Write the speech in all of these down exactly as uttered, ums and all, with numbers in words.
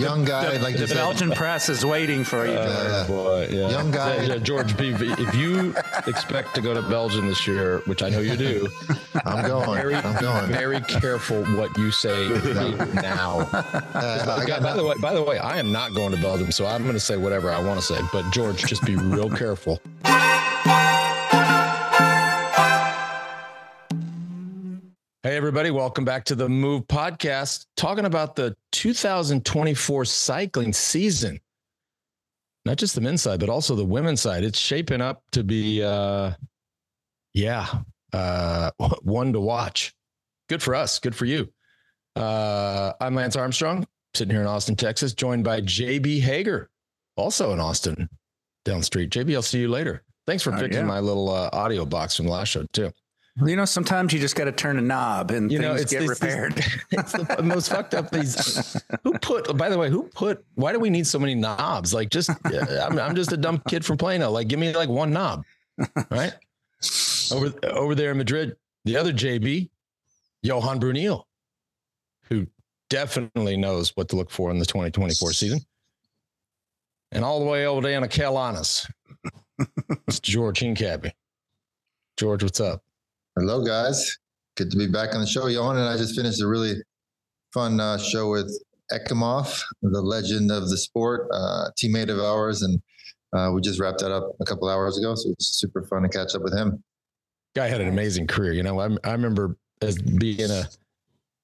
young guy. The, like the Belgian said. Press is waiting for you. Uh, yeah. Boy, yeah. Young guy. Yeah, yeah, George, if you expect to go to Belgium this year, which I know you do, I'm going. Very, I'm going. Very careful what you say now. Uh, I got, by the way, by the way, I am not going to Belgium, so I'm going to say whatever I want to say. But George, just be real careful. Hey, everybody. Welcome back to the Move Podcast, talking about the two thousand twenty-four cycling season. Not just the men's side, but also the women's side. It's shaping up to be, uh, yeah, uh, one to watch. Good for us. Good for you. Uh, I'm Lance Armstrong, sitting here in Austin, Texas, joined by J B Hager, also in Austin, down the street. J B, I'll see you later. Thanks for fixing uh, yeah. my little uh, audio box from the last show, too. You know, sometimes you just got to turn a knob and you things know, it's, get it's, repaired. It's, it's the most fucked up. These who put, by the way, who put, why do we need so many knobs? Like just, I'm, I'm just a dumb kid from Plano. Like, give me like one knob, right? Over, over there in Madrid, the other J B, Johan Bruyneel, who definitely knows what to look for in the twenty twenty-four season. And all the way over there in the Carolinas, it's George Hincapie. George, what's up? Hello, guys. Good to be back on the show. Johan and I just finished a really fun uh, show with Ekimov, the legend of the sport, uh, teammate of ours. And uh, we just wrapped that up a couple hours ago. So it's super fun to catch up with him. Guy had an amazing career. You know, I, I remember as being a,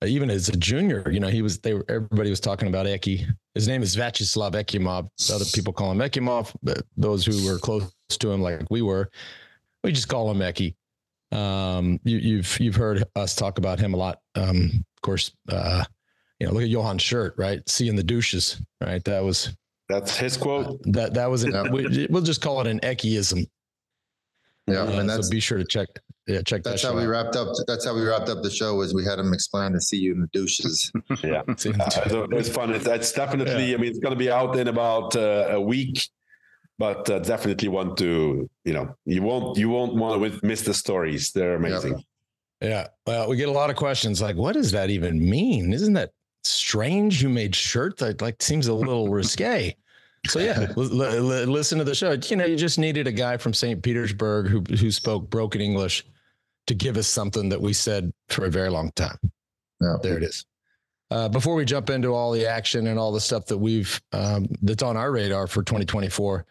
even as a junior, you know, he was, they were, everybody was talking about Eki. His name is Vyacheslav Ekimov. Other people call him Ekimov, but those who were close to him, like we were, we just call him Eki. Um, you, you've, you've heard us talk about him a lot. Um, of course, uh, you know, look at Johan's shirt, right? Seeing the douches, right? That was, that's his quote. Uh, that, that was, an, we, we'll just call it an Ekiism. Yeah. Uh, and that's, so be sure to check. Yeah. Check that's that how we out. wrapped up. That's how we wrapped up the show is we had him explain to see you in the douches. Yeah. uh, so it's fun. It's, it's definitely, yeah. I mean, it's going to be out in about uh, a week. But uh, definitely want to, you know, you won't, you won't want to miss the stories. They're amazing. Yeah. yeah. Well, we get a lot of questions like, what does that even mean? Isn't that strange? You made shirt that like seems a little risque. So yeah, l- l- listen to the show. You know, you just needed a guy from Saint Petersburg who, who spoke broken English to give us something that we said for a very long time. Yeah. There it is. Uh, before we jump into all the action and all the stuff that we've, um, that's on our radar for twenty twenty-four,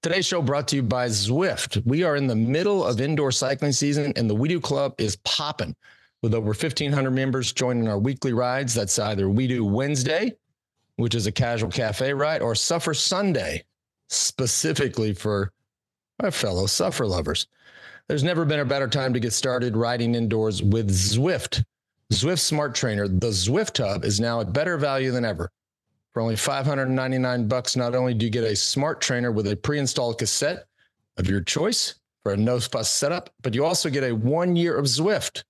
today's show brought to you by Zwift. We are in the middle of indoor cycling season, and the We Do Club is popping with over fifteen hundred members joining our weekly rides. That's either We Do Wednesday, which is a casual cafe ride, or Suffer Sunday, specifically for our fellow suffer lovers. There's never been a better time to get started riding indoors with Zwift. Zwift Smart Trainer, the Zwift Hub, is now at better value than ever. For only five hundred ninety-nine bucks, not only do you get a smart trainer with a pre-installed cassette of your choice for a no-fuss setup, but you also get a one year of Zwift.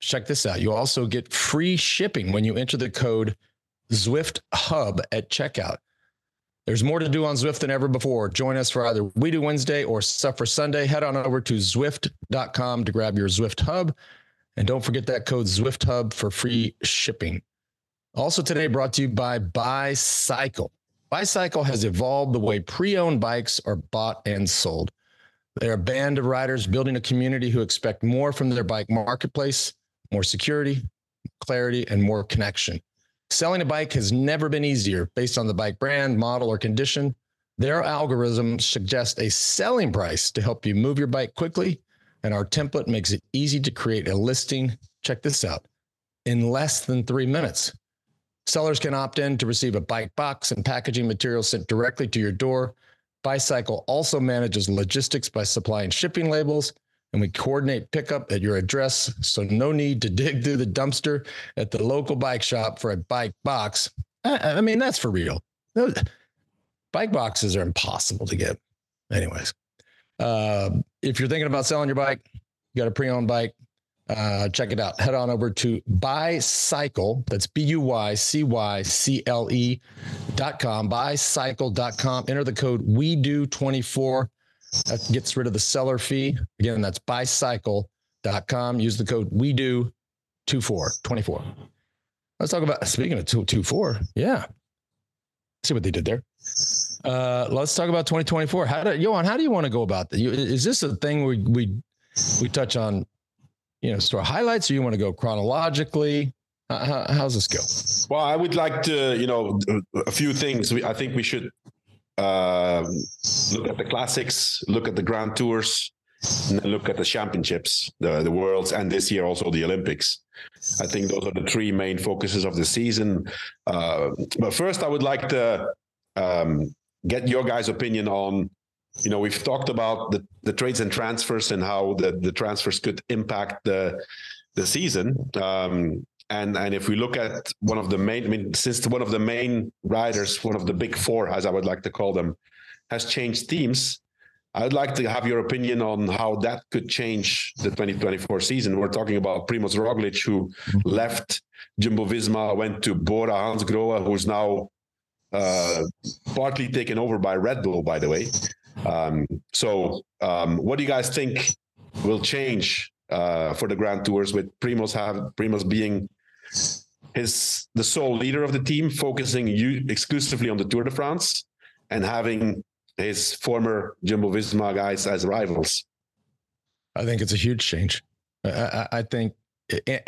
Check this out. You also get free shipping when you enter the code Zwift Hub at checkout. There's more to do on Zwift than ever before. Join us for either We Do Wednesday or Suffer Sunday. Head on over to Zwift dot com to grab your Zwift Hub. And don't forget that code Zwift Hub for free shipping. Also today brought to you by Buycycle. Buycycle has evolved the way pre-owned bikes are bought and sold. They're a band of riders building a community who expect more from their bike marketplace, more security, clarity, and more connection. Selling a bike has never been easier. Based on the bike brand, model, or condition, their algorithms suggest a selling price to help you move your bike quickly, and our template makes it easy to create a listing, check this out, in less than three minutes. Sellers can opt in to receive a bike box and packaging material sent directly to your door. Buycycle also manages logistics by supplying shipping labels, and we coordinate pickup at your address, so no need to dig through the dumpster at the local bike shop for a bike box. I, I mean, that's for real. Those bike boxes are impossible to get. Anyways, uh, if you're thinking about selling your bike, you got a pre-owned bike, Uh, check it out. Head on over to Buycycle. That's B U Y C Y C L E dot com. Buycycle dot com. Enter the code We Do twenty-four. That gets rid of the seller fee. Again, that's Buycycle dot com. Use the code We Do twenty-four. Let's talk about, speaking of two, two, four. Yeah. see what they did there. Uh, let's talk about twenty twenty-four. How do, Johan, how do you want to go about that? You, is this a thing we we we touch on, you know, store highlights, or you want to go chronologically? Uh, how, how's this go? Well, I would like to, you know, a few things. We, I think we should uh, look at the classics, look at the Grand Tours, and then look at the championships, the, the Worlds, and this year also the Olympics. I think those are the three main focuses of the season. Uh, but first, I would like to um, get your guys' opinion on, you know, we've talked about the, the trades and transfers and how the, the transfers could impact the the season. Um, and and if we look at one of the main, I mean, since one of the main riders, one of the big four, as I would like to call them, has changed teams, I'd like to have your opinion on how that could change the twenty twenty-four season. We're talking about Primož Roglič, who left Jumbo-Visma, went to Bora-Hansgrohe, who's now uh, partly taken over by Red Bull, by the way. Um, so um, what do you guys think will change uh, for the Grand Tours with Primož, have, Primož being his the sole leader of the team, focusing u- exclusively on the Tour de France and having his former Jumbo-Visma guys as rivals? I think it's a huge change. I, I, I think,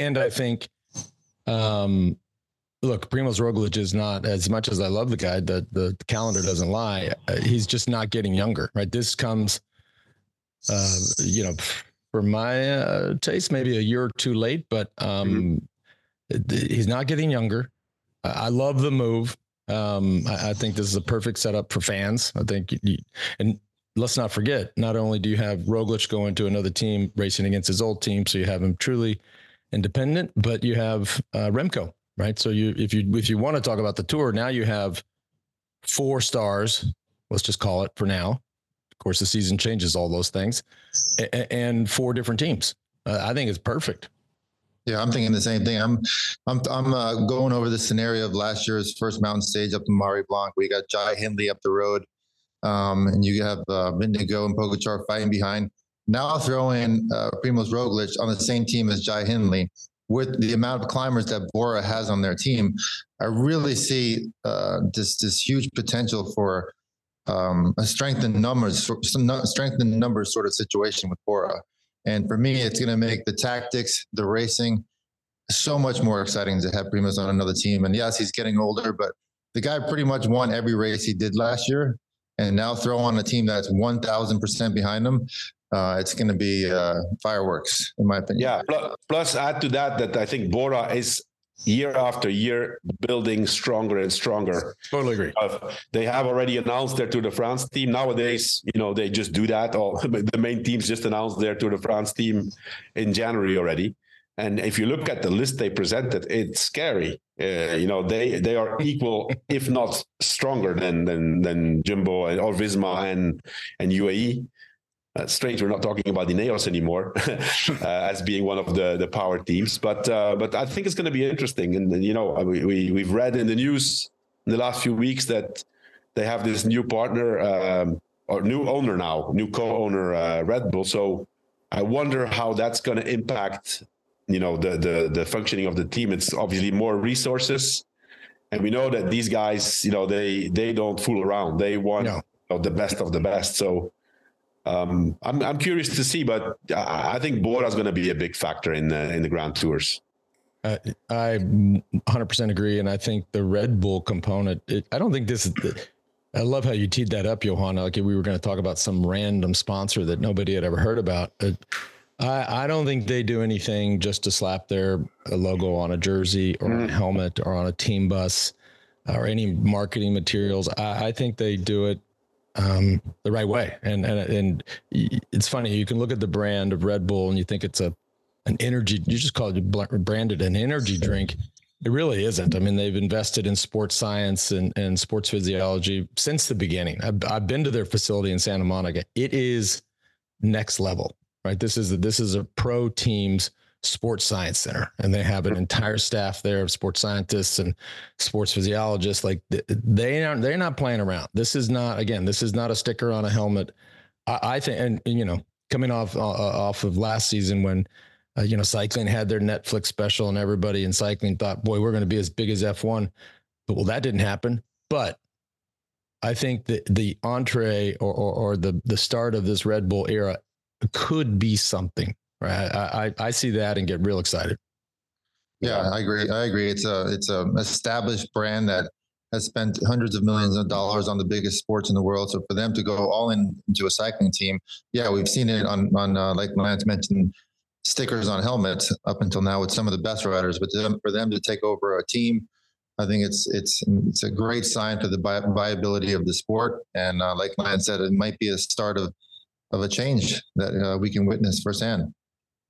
and I think, um, look, Primož Roglič is not, as much as I love the guy, the, the calendar doesn't lie. He's just not getting younger, right? This comes, uh, you know, for my uh, taste, maybe a year or two late, but um, mm-hmm. he's not getting younger. I love the move. Um, I, I think this is a perfect setup for fans. I think, you, and let's not forget, not only do you have Roglič going to another team, racing against his old team, so you have him truly independent, but you have uh, Remco, right? So you, if you if you want to talk about the Tour, now you have four stars. Let's just call it for now. Of course, the season changes all those things, a- and four different teams. Uh, I think it's perfect. Yeah, I'm thinking the same thing. I'm, I'm, I'm uh, going over the scenario of last year's first mountain stage up in Mari Blanc. We got Jai Hindley up the road, um, and you have uh, Vingegaard and Pogačar fighting behind. Now I'll throw in uh, Primož Roglič on the same team as Jai Hindley. With the amount of climbers that Bora has on their team, I really see uh, this this huge potential for um, a strength in numbers, strength in numbers sort of situation with Bora. And for me, it's going to make the tactics, the racing, so much more exciting to have Primož on another team. And yes, he's getting older, but the guy pretty much won every race he did last year. And now throw on a team that's one thousand percent behind him. Uh, it's going to be uh, fireworks, in my opinion. Yeah, plus, plus add to that that I think Bora is year after year building stronger and stronger. Totally agree. Uh, they have already announced their Tour de France team. Nowadays, you know, they just do that. All the main teams just announced their Tour de France team in January already. And if you look at the list they presented, it's scary. Uh, you know, they they are equal, if not stronger than than than Jumbo and, or Visma and and U A E. Uh, strange, we're not talking about Ineos anymore uh, as being one of the, the power teams. But uh, but I think it's going to be interesting. And, and you know, we, we, we've read in the news in the last few weeks that they have this new partner um, or new owner now, new co-owner uh, Red Bull. So I wonder how that's going to impact, you know, the, the, the functioning of the team. It's obviously more resources. And we know that these guys, you know, they, they don't fool around. They want no. you know, the best of the best. So Um, I'm I'm curious to see, but I think Bora is going to be a big factor in the, in the Grand Tours. Uh, I one hundred percent agree, and I think the Red Bull component. It, I don't think this is. The, I love how you teed that up, Johan. Like we were going to talk about some random sponsor that nobody had ever heard about. Uh, I I don't think they do anything just to slap their logo on a jersey or mm. a helmet or on a team bus or any marketing materials. I, I think they do it um the right way, and and and it's funny, you can look at the brand of Red Bull and you think it's a an energy, you just call it branded an energy drink. It really isn't. I mean, they've invested in sports science and and sports physiology since the beginning. I've, I've been to their facility in Santa Monica. It is next level, right? This is this is a pro teams sports science center, and they have an entire staff there of sports scientists and sports physiologists. Like they aren't, they're not playing around. This is not, again, this is not a sticker on a helmet. I, I think, and, and, you know, coming off, uh, off of last season when, uh, you know, cycling had their Netflix special and everybody in cycling thought, boy, we're going to be as big as F one, but well, that didn't happen. But I think that the entree or, or, or the, the start of this Red Bull era could be something, right? I, I, I see that and get real excited. Yeah, I agree. I agree. It's a, it's a established brand that has spent hundreds of millions of dollars on the biggest sports in the world. So for them to go all in into a cycling team, yeah, we've seen it on, on uh, like Lance mentioned, stickers on helmets up until now with some of the best riders. But them, for them to take over a team, I think it's it's it's a great sign for the vi- viability of the sport. And uh, like Lance said, it might be a start of, of a change that uh, we can witness firsthand.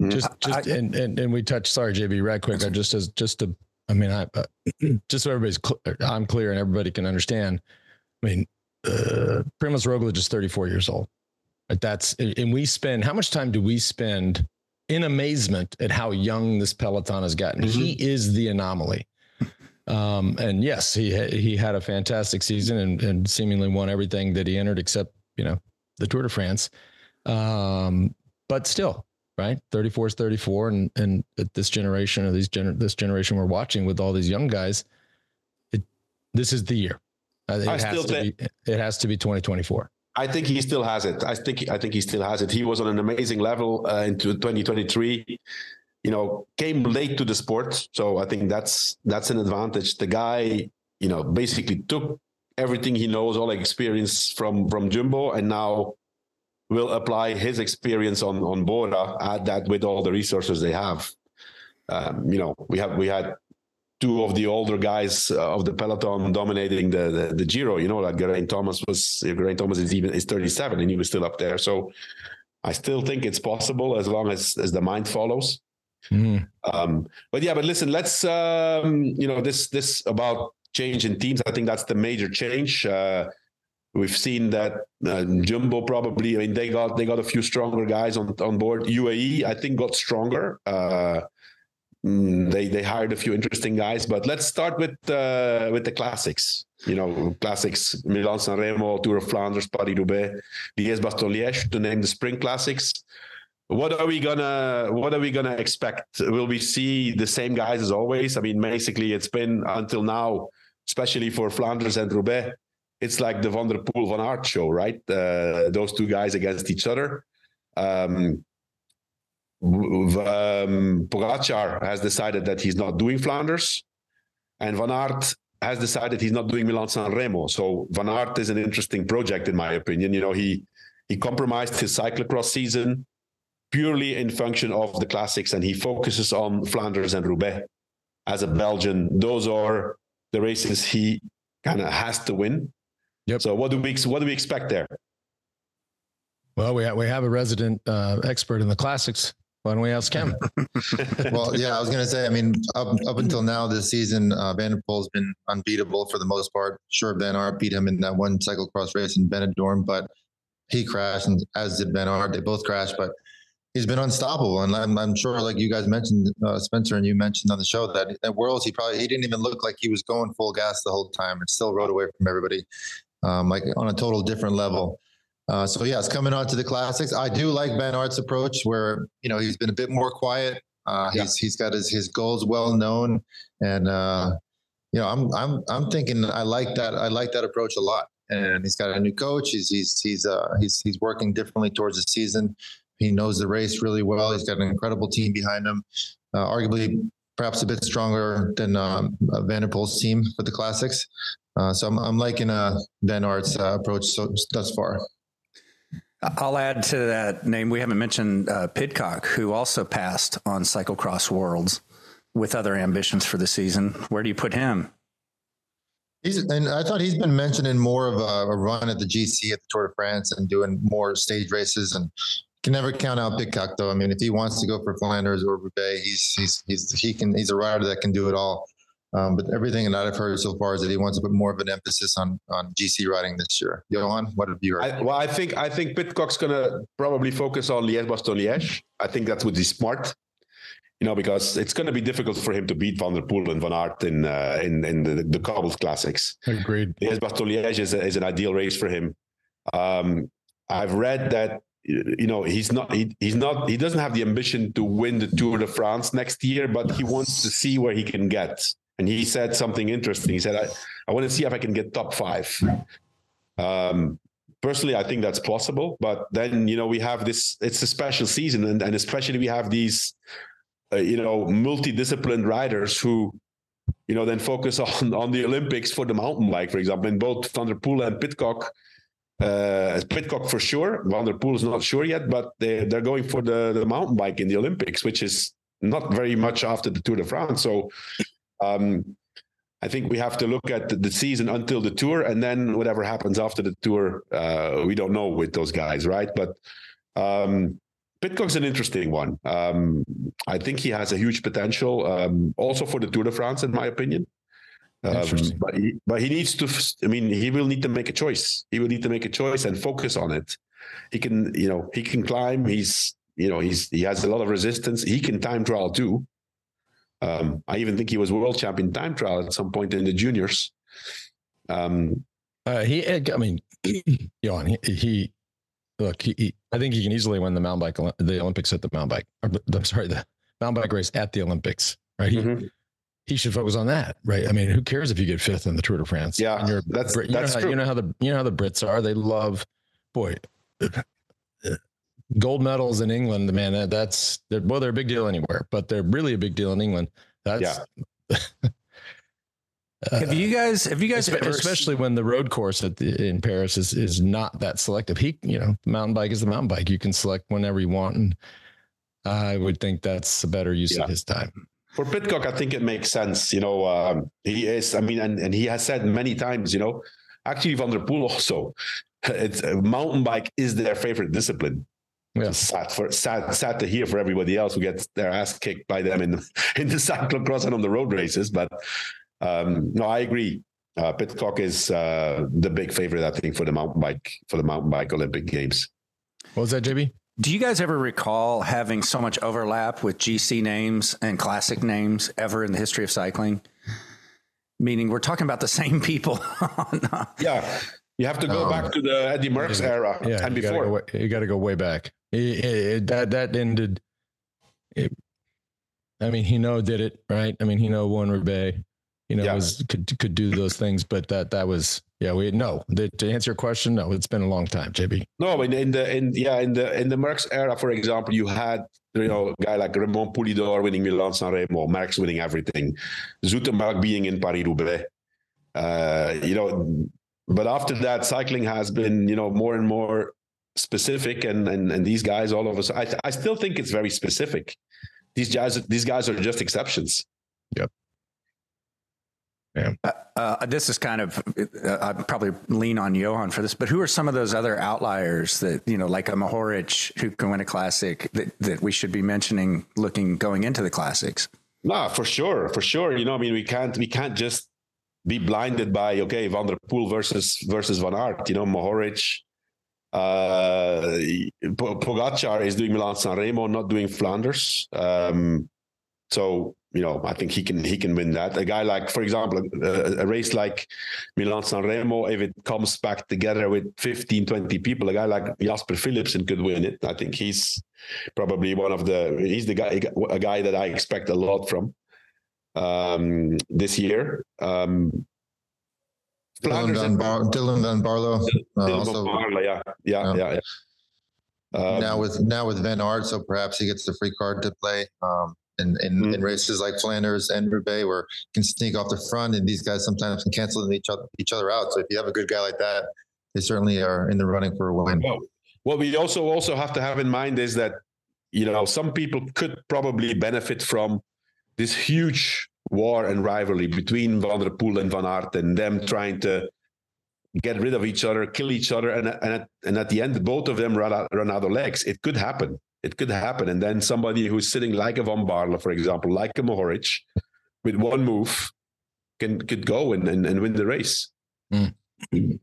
Just, just, I, and, and, and we touched, sorry, J B, right quick. I just, as just to, I mean, I, uh, just so everybody's clear, I'm clear and everybody can understand. I mean, uh, Primož Roglič is thirty-four years old. That's, and we spend, how much time do we spend in amazement at how young this Peloton has gotten? Mm-hmm. He is the anomaly. Um, and yes, he, he had a fantastic season and, and seemingly won everything that he entered, except, you know, the Tour de France. Um, but still, right? thirty-four is thirty-four. And, and at this generation or these gener- this generation we're watching with all these young guys, it, this is the year. It I has still to think, be, it has to be twenty twenty-four. I think he still has it. I think, I think he still has it. He was on an amazing level uh, into twenty twenty-three, you know, came late to the sport. So I think that's, that's an advantage. The guy, you know, basically took everything he knows, all experience from, from Jumbo, and now will apply his experience on, on Bora, add that with all the resources they have. Um, you know, we have, we had two of the older guys uh, of the Peloton dominating the, the, the Giro, you know, like Geraint Thomas was, Geraint Thomas is even, is thirty-seven and he was still up there. So I still think it's possible as long as, as the mind follows. Mm. Um, but yeah, but listen, let's, um, you know, this, this about change in teams, I think that's the major change. Uh, We've seen that uh, Jumbo probably, I mean, they got they got a few stronger guys on, on board. U A E, I think, got stronger. Uh, they they hired a few interesting guys. But let's start with uh, with the classics. You know, classics, Milan-San Remo, Tour of Flanders, Paris-Roubaix, Liège-Bastogne-Liège, to name the spring classics. What are we gonna What are we gonna expect? Will we see the same guys as always? I mean, basically, it's been until now, especially for Flanders and Roubaix, it's like the Van der Poel Van Aert show, right? Uh, those two guys against each other. Um, um, Pogačar has decided that he's not doing Flanders, and Van Aert has decided he's not doing Milan-San Remo. So Van Aert is an interesting project, in my opinion. You know, he he compromised his cyclocross season purely in function of the classics, and he focuses on Flanders and Roubaix. As a Belgian, those are the races he kind of has to win. Yep. So what do we what do we expect there? Well, we have, we have a resident uh, expert in the classics. Why don't we ask him? Well, yeah, I was going to say, I mean, up, up until now this season, uh, Van der Poel's been unbeatable for the most part. Sure, Van Aert beat him in that one cyclocross race in Benidorm, but he crashed, and as did Van Aert. They both crashed, but he's been unstoppable. And I'm, I'm sure, like you guys mentioned, uh, Spencer, and you mentioned on the show, that at Worlds, he probably he didn't even look like he was going full gas the whole time, and still rode away from everybody. Um, like on a total different level. Uh, so yes, coming on to the classics, I do like Van Aert's approach where, you know, he's been a bit more quiet. Uh, yeah. He's, he's got his, his goals well known. And, uh, you know, I'm, I'm, I'm thinking I like that. I like that approach a lot. And he's got a new coach. He's, he's, he's, uh, he's, he's working differently towards the season. He knows the race really well. He's got an incredible team behind him. Uh, arguably perhaps a bit stronger than, um, Van der Poel's team for the classics. Uh, so I'm, I'm liking uh, Van Aert's uh, approach so, thus far. I'll add to that name. We haven't mentioned uh, Pidcock, who also passed on cyclocross worlds with other ambitions for the season. Where do you put him? He's, and I thought he's been mentioning more of a, a run at the G C at the Tour de France and doing more stage races. And can never count out Pidcock, though. I mean, if he wants to go for Flanders or Roubaix, he's he's he's he can he's a rider that can do it all. Um, but everything that I've heard so far is that he wants to put more of an emphasis on, on G C riding this year. Johan, what have you heard? I, well, I think I think Pidcock's going to probably focus on Liège-Bastogne-Liège. I think that would be smart, you know, because it's going to be difficult for him to beat Van der Poel and Van Aert in uh, in, in the, the cobbled classics. Agreed. Liège-Bastogne-Liège is, is an ideal race for him. Um, I've read that, you know, he's not he, he's not he doesn't have the ambition to win the Tour de France next year, but he wants to see where he can get. And he said something interesting. He said, I, I want to see if I can get top five. Um, personally, I think that's possible. But then, you know, we have this, it's a special season. And, and especially we have these, uh, you know, multidisciplined riders who, you know, then focus on, on the Olympics for the mountain bike, for example. And both Van der Poel and Pidcock, uh, Pidcock for sure. Van der Poel is not sure yet, but they, they're going for the, the mountain bike in the Olympics, which is not very much after the Tour de France. So, um, I think we have to look at the season until the Tour, and then whatever happens after the Tour, uh, we don't know with those guys, right? But um, Pidcock's an interesting one. Um, I think he has a huge potential, um, also for the Tour de France, in my opinion. Um, but, he, but he needs to, I mean, he will need to make a choice. He will need to make a choice and focus on it. He can, you know, he can climb. He's, you know, he's he has a lot of resistance. He can time trial too. Um, I even think he was world champion time trial at some point in the juniors. Um, uh, he, I mean, Johan, he, he look, he, he, I think he can easily win the mountain bike, the Olympics at the mountain bike. Or, I'm sorry, the mountain bike race at the Olympics, right? He, mm-hmm. he should focus on that, right? I mean, who cares if you get fifth in the Tour de France? Yeah, you're, that's you that's know how, true. You know how the you know how the Brits are. They love, boy. Gold medals in England, man, that, that's, they're, well, they're a big deal anywhere, but they're really a big deal in England. That's, yeah. uh, have you guys, have you guys, especially, ever... especially when the road course at the, in Paris is, is not that selective. He, you know, mountain bike is the mountain bike. You can select whenever you want. And I would think that's a better use yeah. of his time. For Pidcock, I think it makes sense. You know, um, he is, I mean, and, and he has said many times, you know, actually Van der Poel also, it's uh, mountain bike is their favorite discipline. Yeah. Sad for sad, sad to hear for everybody else who gets their ass kicked by them in the, in the cyclocross and on the road races. But um, no, I agree. Uh, Pidcock is uh, the big favorite, I think, for the mountain bike for the mountain bike Olympic Games. What was that, J B? Do you guys ever recall having so much overlap with G C names and classic names ever in the history of cycling? Meaning, we're talking about the same people. no. Yeah, you have to go um, back to the Eddie Merckx yeah, era yeah, and you before. Gotta go, you got to go way back. It, it, that that ended. It, I mean, Hino did it right. I mean, Hino won Roubaix. You know, yeah. was, could could do those things, but that that was yeah. We no the, to answer your question. No, it's been a long time, J B. No, in, in the in yeah in the in the Merckx era, for example, you had you know a guy like Raymond Poulidor winning Milan-San Remo, Merckx winning everything, Zoetemelk being in Paris-Roubaix. Uh, you know, but after that, cycling has been you know more and more specific, and, and and these guys all of us I, I still think it's very specific. These guys these guys are just exceptions. Yep. Yeah. Uh, uh, this is kind of uh, I'd probably lean on Johan for this, but who are some of those other outliers that you know, like a Mohoric who can win a classic that, that we should be mentioning looking going into the classics? Nah, for sure, for sure. You know, I mean, we can't we can't just be blinded by okay, Van der Poel versus versus Van Aert. You know, Mohoric. Uh, Pogačar is doing Milan-San Remo, not doing Flanders. Um, so, you know, I think he can, he can win that. A guy like, for example, a, a race like Milan-San Remo, if it comes back together with fifteen, twenty people, a guy like Jasper Philipsen could win it. I think he's probably one of the, he's the guy, a guy that I expect a lot from, um, this year. Um, Dylan Van, Bar- Dylan Van Barlo. Uh, Dylan also, Van Barlo, yeah, yeah, yeah. yeah. Um, now with now with Van Aert, so perhaps he gets the free card to play um, in, in, mm-hmm. in races like Flanders and Roubaix, where you can sneak off the front, and these guys sometimes can cancel each other each other out. So if you have a good guy like that, they certainly are in the running for a win. Well, what we also also have to have in mind is that you know some people could probably benefit from this huge war and rivalry between Van der Poel and Van Aert, and them trying to get rid of each other, kill each other, and and at, and at the end, both of them run out, run out of legs. It could happen. It could happen. And then somebody who's sitting like a Van Barle, for example, like a Mohoric, with one move, can could go and, and, and win the race. Mm. Yeah. You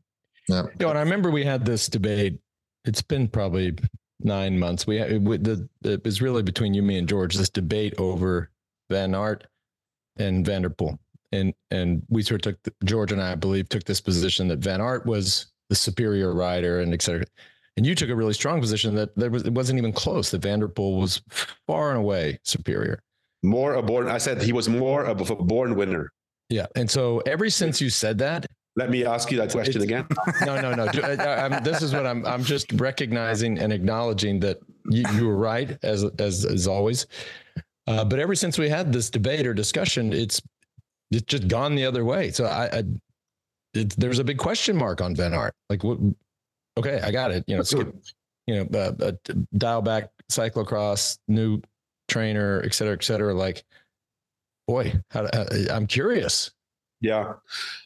know, and I remember we had this debate. It's been probably nine months. We had, it, the, it was really between you, me, and George. This debate over Van Aert and Van der Poel. And, and we sort of took, the, George and I, I believe, took this position that Van Aert was the superior rider and et cetera. And you took a really strong position that there was, it wasn't even close, that Van der Poel was far and away superior. More a born, I said he was more of a born winner. Yeah. And so ever since you said that, Let me ask you that question it's, again. No, no, no. I'm, this is what I'm, I'm just recognizing and acknowledging that you, you were right as, as, as always. Uh, but ever since we had this debate or discussion, it's, it's just gone the other way. So I, I it, there's a big question mark on Van Aert. Like, what, okay, I got it. You know, skip, you know, uh, uh, dial back cyclocross, new trainer, et cetera, et cetera. Like, boy, how, uh, I'm curious. Yeah.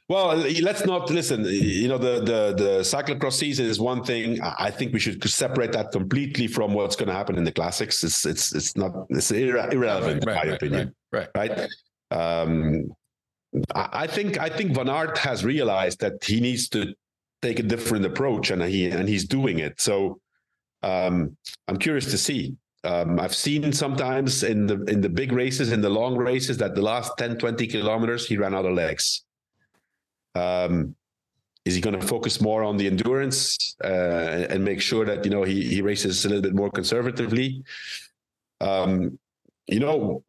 Well, let's not listen, you know, the, the, the cyclocross season is one thing. I think we should separate that completely from what's going to happen in the classics. It's, it's, it's not, it's irre- irrelevant, right, in my right, opinion. Right. Right. right? Um, I think, I think Van Aert has realized that he needs to take a different approach, and he, and he's doing it. So, um, I'm curious to see. Um, I've seen sometimes in the in the big races, in the long races, that the last ten, twenty kilometers, he ran out of legs. Um, is he going to focus more on the endurance uh, and make sure that, you know, he, he races a little bit more conservatively? Um, you know,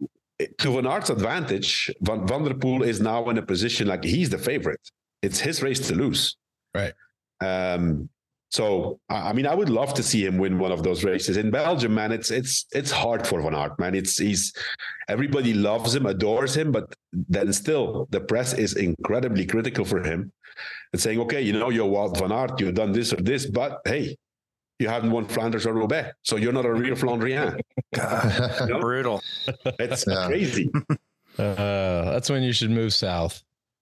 to Van Aert's advantage, Van, Van der Poel is now in a position like he's the favorite. It's his race to lose. Right. Um So, I mean, I would love to see him win one of those races in Belgium, man. It's, it's, it's hard for Van Aert, man. It's, he's, everybody loves him, adores him, but then still the press is incredibly critical for him and saying, okay, you know, you're Wout Van Aert, you've done this or this, but hey, you haven't won Flanders or Roubaix, so you're not a real Flandrian. You know? Brutal. It's yeah. crazy. Uh, that's when you should move south.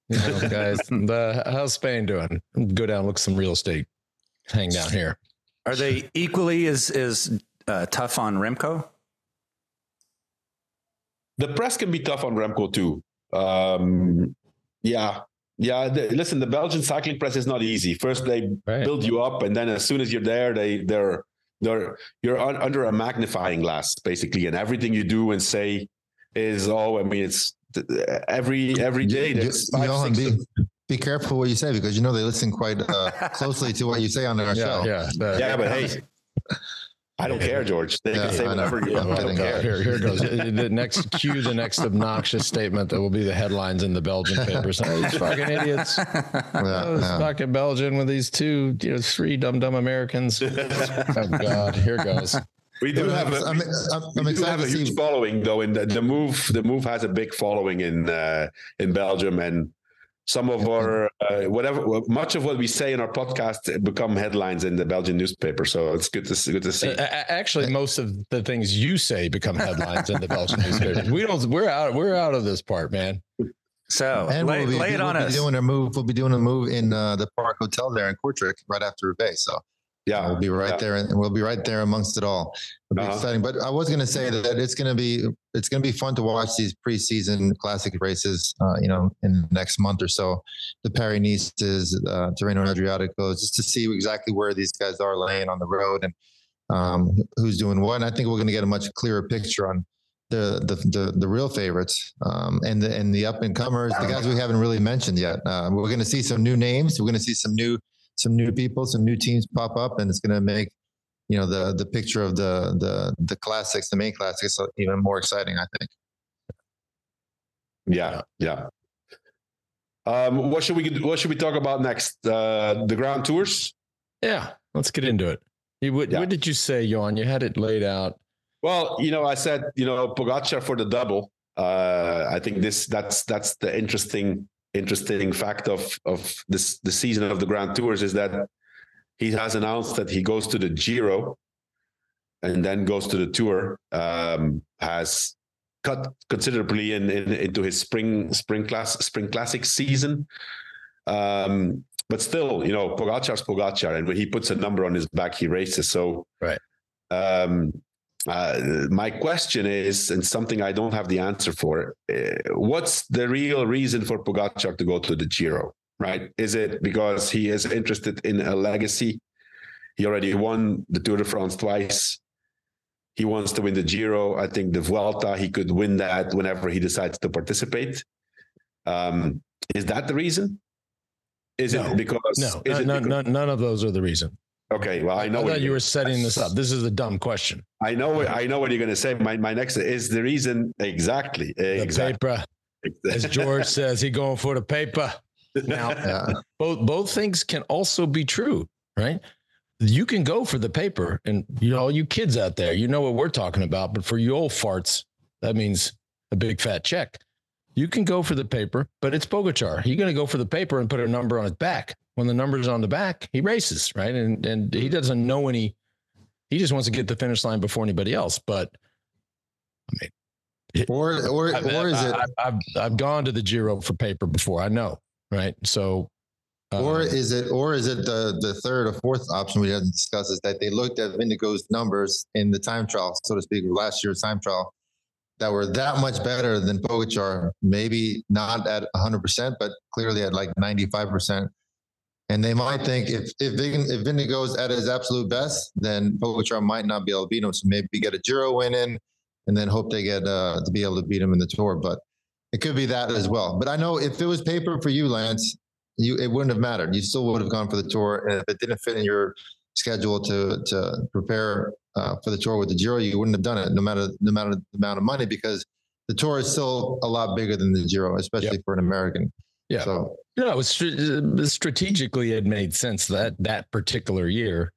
You know, guys, the, how's Spain doing? Go down, look some real estate. Hang down here. Are they equally as as uh, tough on Remco? The press can be tough on Remco too. Um, yeah, yeah. The, listen, the Belgian cycling press is not easy. First, they right. build you up, and then as soon as you're there, they they're they're you're un, under a magnifying glass basically, and everything you do and say is oh, I mean, it's every every day. There's five, six, be careful what you say, because you know they listen quite uh, closely to what you say on our yeah, show. Yeah, the, yeah, but hey, I don't care, George. They yeah, can say whatever. I, I don't care. Here, here goes the next cue, the next obnoxious statement that will be the headlines in the Belgian papers. Oh, these fucking idiots! Yeah, oh, yeah. Fucking Belgian with these two, you know, three dumb dumb Americans. Oh God, here goes. We do have a, I'm, I'm, I'm we do have a huge see. following, though. In the, the move, the move has a big following in uh, in Belgium, and. Some of our, uh, whatever, much of what we say in our podcast become headlines in the Belgian newspaper. So it's good to good to see. Actually, most of the things you say become headlines in the Belgian newspaper. We don't, we're out, we're out of this part, man. So and lay, we'll be, lay it we'll on be us. Doing a move, we'll be doing a move in uh, the Park Hotel there in Kortrijk right after Roubaix. So yeah, we'll be right yeah. there, and we'll be right there amongst it all. It'll be uh-huh. exciting. But I was going to say that it's going to be it's going to be fun to watch these preseason classic races. Uh, you know, in the next month or so, the Paris-Nice, uh, Tirreno Adriatico, just to see exactly where these guys are laying on the road and um, who's doing what. And I think we're going to get a much clearer picture on the the the, the real favorites um, and the and the up and comers, the guys we haven't really mentioned yet. Uh, we're going to see some new names. We're going to see some new. Some new people, some new teams pop up, and it's going to make, you know, the the picture of the the the classics, the main classics, even more exciting, I think. Yeah, yeah. Um, what should we what should we talk about next? Uh, the Grand Tours. Yeah, let's get into it. You would. Yeah. What did you say, Johan? You had it laid out. Well, you know, I said, you know, Pogačar for the double. Uh, I think this that's that's the interesting. Interesting fact of of this the season of the Grand Tours is that he has announced that he goes to the Giro and then goes to the Tour. Um, has cut considerably in, in into his spring spring class spring classic season, um, but still, you know, Pogačar's Pogačar, and when he puts a number on his back, he races. So, right. Um, Uh, my question is, and something I don't have the answer for, uh, what's the real reason for Pogačar to go to the Giro, right? Is it because he is interested in a legacy? He already won the Tour de France twice. He wants to win the Giro. I think the Vuelta, he could win that whenever he decides to participate. Um, is that the reason? Is no, it because... No, is no, it no because- none of those are the reason. Okay, well, I know I thought you were setting this up. This is a dumb question. I know, I know what you're going to say. My my next is the reason exactly. exactly. The paper, as George says, he going for the paper. Now, yeah. both both things can also be true, right? You can go for the paper, and you know, all you kids out there, you know what we're talking about. But for you old farts, that means a big fat check. You can go for the paper, but it's Pogačar. You're going to go for the paper and put a number on his back. When the number's on the back, he races, right? And and he doesn't know any. He just wants to get the finish line before anybody else. But I mean, it, or or I mean, or is I, it? I, I've I've gone to the Giro for paper before. I know, right? So. Or is it, or is it the, the third or fourth option we didn't discuss is that they looked at Vingegaard's numbers in the time trial, so to speak, last year's time trial, that were that much better than Pogačar, maybe not at one hundred percent, but clearly at like ninety-five percent. And they might think if if, if Vingegaard's at his absolute best, then Pogačar might not be able to beat him. So maybe get a Giro win in, and then hope they get uh, to be able to beat him in the Tour. But it could be that as well. But I know if it was paper for you, Lance, You, it wouldn't have mattered. You still would have gone for the Tour. And if it didn't fit in your schedule to to prepare uh, for the Tour with the Giro, you wouldn't have done it, no matter no matter the amount of money, because the Tour is still a lot bigger than the Giro, especially yep. for an American. Yeah. So you know, it was str- strategically it made sense that that particular year.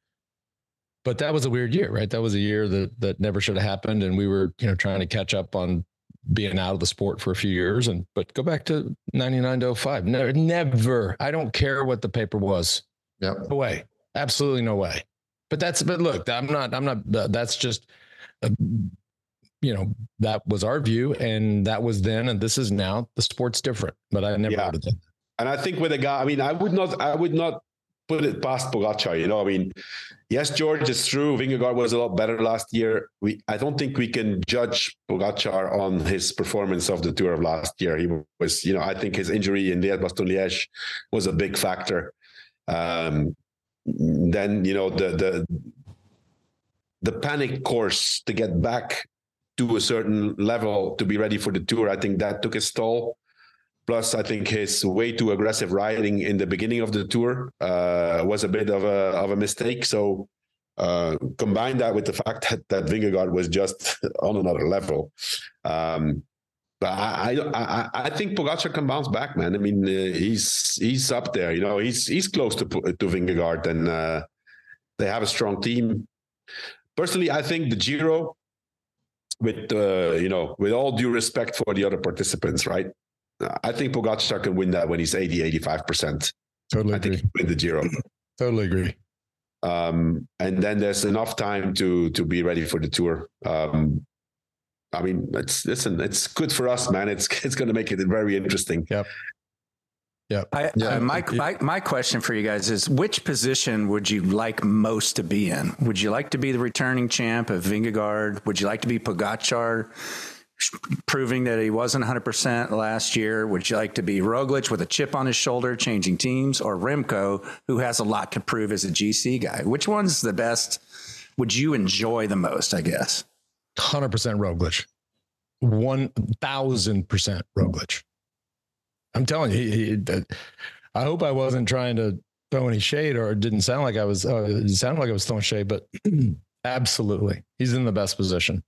But that was a weird year, right? That was a year that that never should have happened, and we were you know trying to catch up on being out of the sport for a few years. And but go back to ninety-nine to oh five. Never, never. I don't care what the paper was. Yeah. No way. Absolutely no way. But that's, but look, I'm not, I'm not, that's just, uh, you know, that was our view, and that was then, and this is now. The sport's different, but I never yeah. heard of that. And I think with a guy, I mean, I would not, I would not put it past Pogačar, you know, I mean, yes, George, it's true. Vingegaard was a lot better last year. We, I don't think we can judge Pogačar on his performance of the Tour of last year. He was, you know, I think his injury in Liège-Bastogne-Liège was a big factor. Um, then, you know, the, the, the panic course to get back to a certain level to be ready for the Tour, I think that took a toll. Plus, I think his way too aggressive riding in the beginning of the Tour uh, was a bit of a of a mistake. So uh, combine that with the fact that, that Vingegaard was just on another level. Um, but I, I I think Pogačar can bounce back, man. I mean, uh, he's he's up there. You know, he's he's close to to Vingegaard, and uh, they have a strong team. Personally, I think the Giro, with uh, you know, with all due respect for the other participants, right? I think Pogačar can win that when he's eighty, eighty-five percent. Totally I agree. I think he can win the Giro. Totally agree. Um, and then there's enough time to to be ready for the Tour. Um, I mean, it's listen, it's good for us, man. It's it's going to make it very interesting. Yep. Yep. I, yeah. Uh, my, my my question for you guys is: which position would you like most to be in? Would you like to be the returning champ of Vingegaard? Would you like to be Pogačar, proving that he wasn't one hundred percent last year? Would you like to be Roglič with a chip on his shoulder, changing teams, or Remco, who has a lot to prove as a G C guy? Which one's the best? Would you enjoy the most, I guess? one hundred percent Roglič. one thousand percent Roglič. I'm telling you, he, he, I hope I wasn't trying to throw any shade, or it didn't sound like I was, uh, it sounded like I was throwing shade, but absolutely. He's in the best position,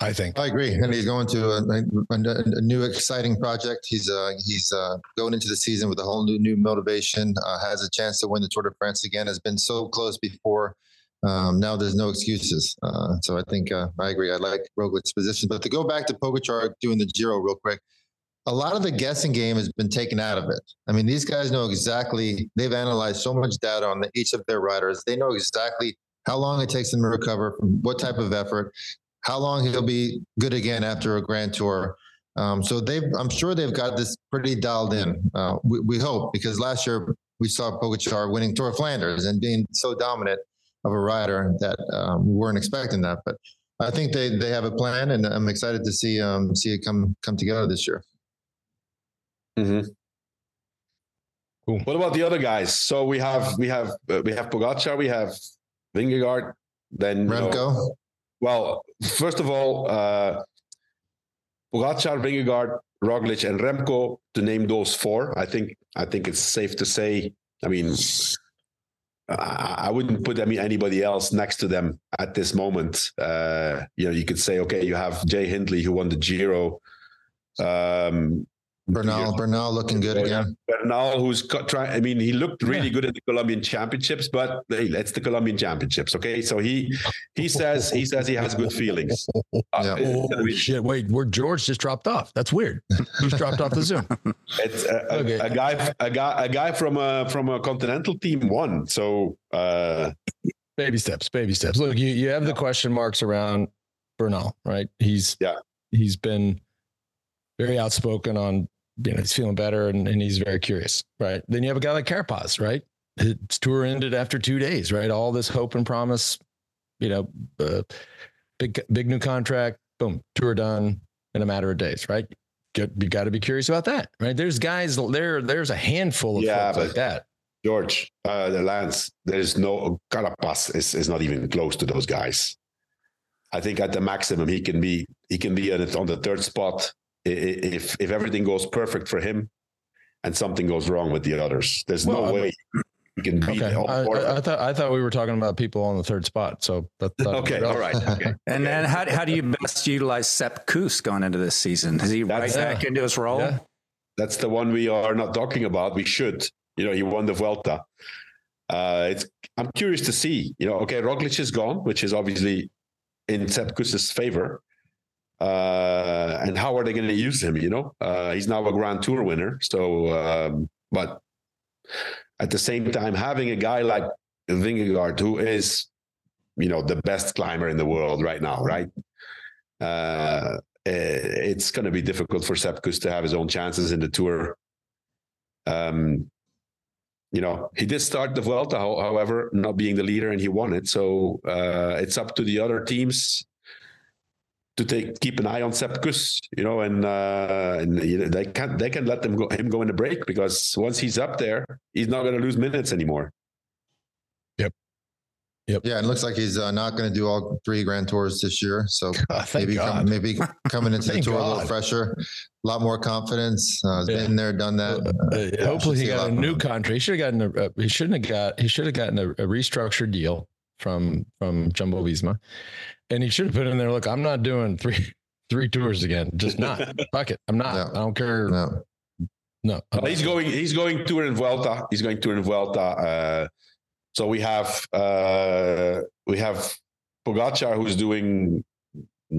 I think. I agree. And he's going to a, a, a new exciting project. He's uh, he's uh, going into the season with a whole new new motivation, uh, has a chance to win the Tour de France again, has been so close before. Um, now there's no excuses. Uh, so I think uh, I agree. I like Roglic's position. But to go back to Pogačar doing the Giro real quick, a lot of the guessing game has been taken out of it. I mean, these guys know exactly. They've analyzed so much data on the, each of their riders. They know exactly how long it takes them to recover from what type of effort, how long he'll be good again after a Grand Tour. Um, so they've, I'm sure they've got this pretty dialed in. Uh, we, we hope, because last year we saw Pogačar winning Tour of Flanders and being so dominant of a rider that um, we weren't expecting that. But I think they they have a plan, and I'm excited to see um, see it come come together this year. Mm-hmm. Cool. What about the other guys? So we have we have uh, we have Pogačar, we have Vingegaard, then Remco. You know, well, first of all, uh, Pogačar, Vingegaard, Roglič, and Remco, to name those four, I think I think it's safe to say, I mean, I, I wouldn't put I mean, anybody else next to them at this moment. Uh, you know, you could say, okay, you have Jay Hindley, who won the Giro. Um, Bernal, Bernal looking good again. Bernal, who's trying, I mean, he looked really yeah. good at the Colombian Championships, but hey, that's the Colombian Championships, okay? So he he says he says he has good feelings. Yeah. Uh, oh, I mean, shit, wait, where George just dropped off. That's weird. Who's dropped off the Zoom? It's a, a, okay. a guy a guy a guy from a from a continental team won. So uh, baby steps, baby steps. Look, you you have yeah. the question marks around Bernal, right? He's yeah. he's been very outspoken on, you know, he's feeling better and, and he's very curious, right? Then you have a guy like Carapaz, right? His tour ended after two days, right? All this hope and promise, you know, uh, big, big new contract, boom, tour done in a matter of days, right? Get, you got to be curious about that, right? There's guys there, there's a handful of yeah, folks like that. George, uh, the Lance, there's no, Carapaz is, is not even close to those guys. I think at the maximum, he can be, he can be on the third spot. If if everything goes perfect for him and something goes wrong with the others, there's well, no I, way you can beat okay. I, I, I thought I thought we were talking about people on the third spot. So that, that okay, all right. Okay. And then how how do you best utilize Sepp Kuss going into this season? Is he That's, right back yeah. into his role? Yeah. That's the one we are not talking about. We should, you know, he won the Vuelta. Uh, it's I'm curious to see, you know. Okay, Roglič is gone, which is obviously in Sepp Kuss's favor. Uh, and how are they going to use him? You know, uh, he's now a Grand Tour winner. So, um, but at the same time, having a guy like Vingegaard, who is, you know, the best climber in the world right now, right? Uh, it's going to be difficult for Sepp Kuss to have his own chances in the Tour. Um, you know, he did start the Vuelta, however, not being the leader, and he won it. So uh, it's up to the other teams to take keep an eye on Sepp Kuss, you know, and, uh, and you know, they can't they can let them go him go in the break, because once he's up there, he's not going to lose minutes anymore. Yep. Yep. Yeah, it looks like he's uh, not going to do all three Grand Tours this year, so God, maybe come, maybe coming into the Tour God. a little fresher, a lot more confidence. Uh, has yeah. been there, done that. Uh, uh, yeah, hopefully, he got a, a new contract. He should have gotten a, uh, he shouldn't have got he should have gotten a, a restructured deal from from Jumbo Visma. And he should have put in there, look, I'm not doing three three tours again. Just not. Fuck it. I'm not. No, I don't care. No. No. Well, he's going he's going Tour in Vuelta. He's going Tour in Vuelta. Uh, so we have uh, we have Pogačar, who's doing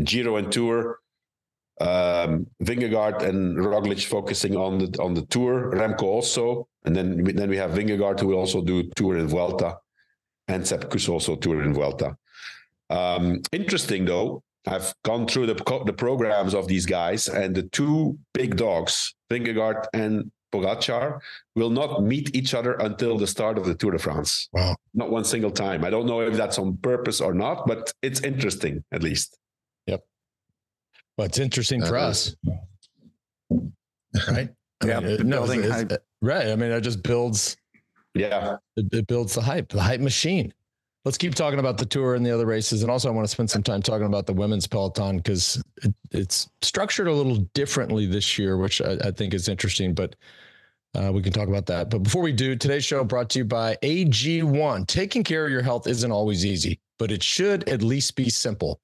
Giro and Tour. Um, Vingegaard and Roglič focusing on the on the Tour. Remco also. And then, then we have Vingegaard, who will also do Tour in Vuelta. And Sepp Kuss also Tour in Vuelta. Um, interesting though, I've gone through the the programs of these guys, and the two big dogs, Vingegaard and Pogačar, will not meet each other until the start of the Tour de France. Wow. Not one single time. I don't know if that's on purpose or not, but it's interesting at least. Yep. Well, it's interesting that for is. us. Right? I yeah. Mean, it, no, it's, hype. It's, right. I mean, it just builds. Yeah. It, it builds the hype, the hype machine. Let's keep talking about the Tour and the other races. And also I want to spend some time talking about the women's peloton, because it, it's structured a little differently this year, which I, I think is interesting, but uh, we can talk about that. But before we do, today's show brought to you by A G one. Taking care of your health isn't always easy, but it should at least be simple.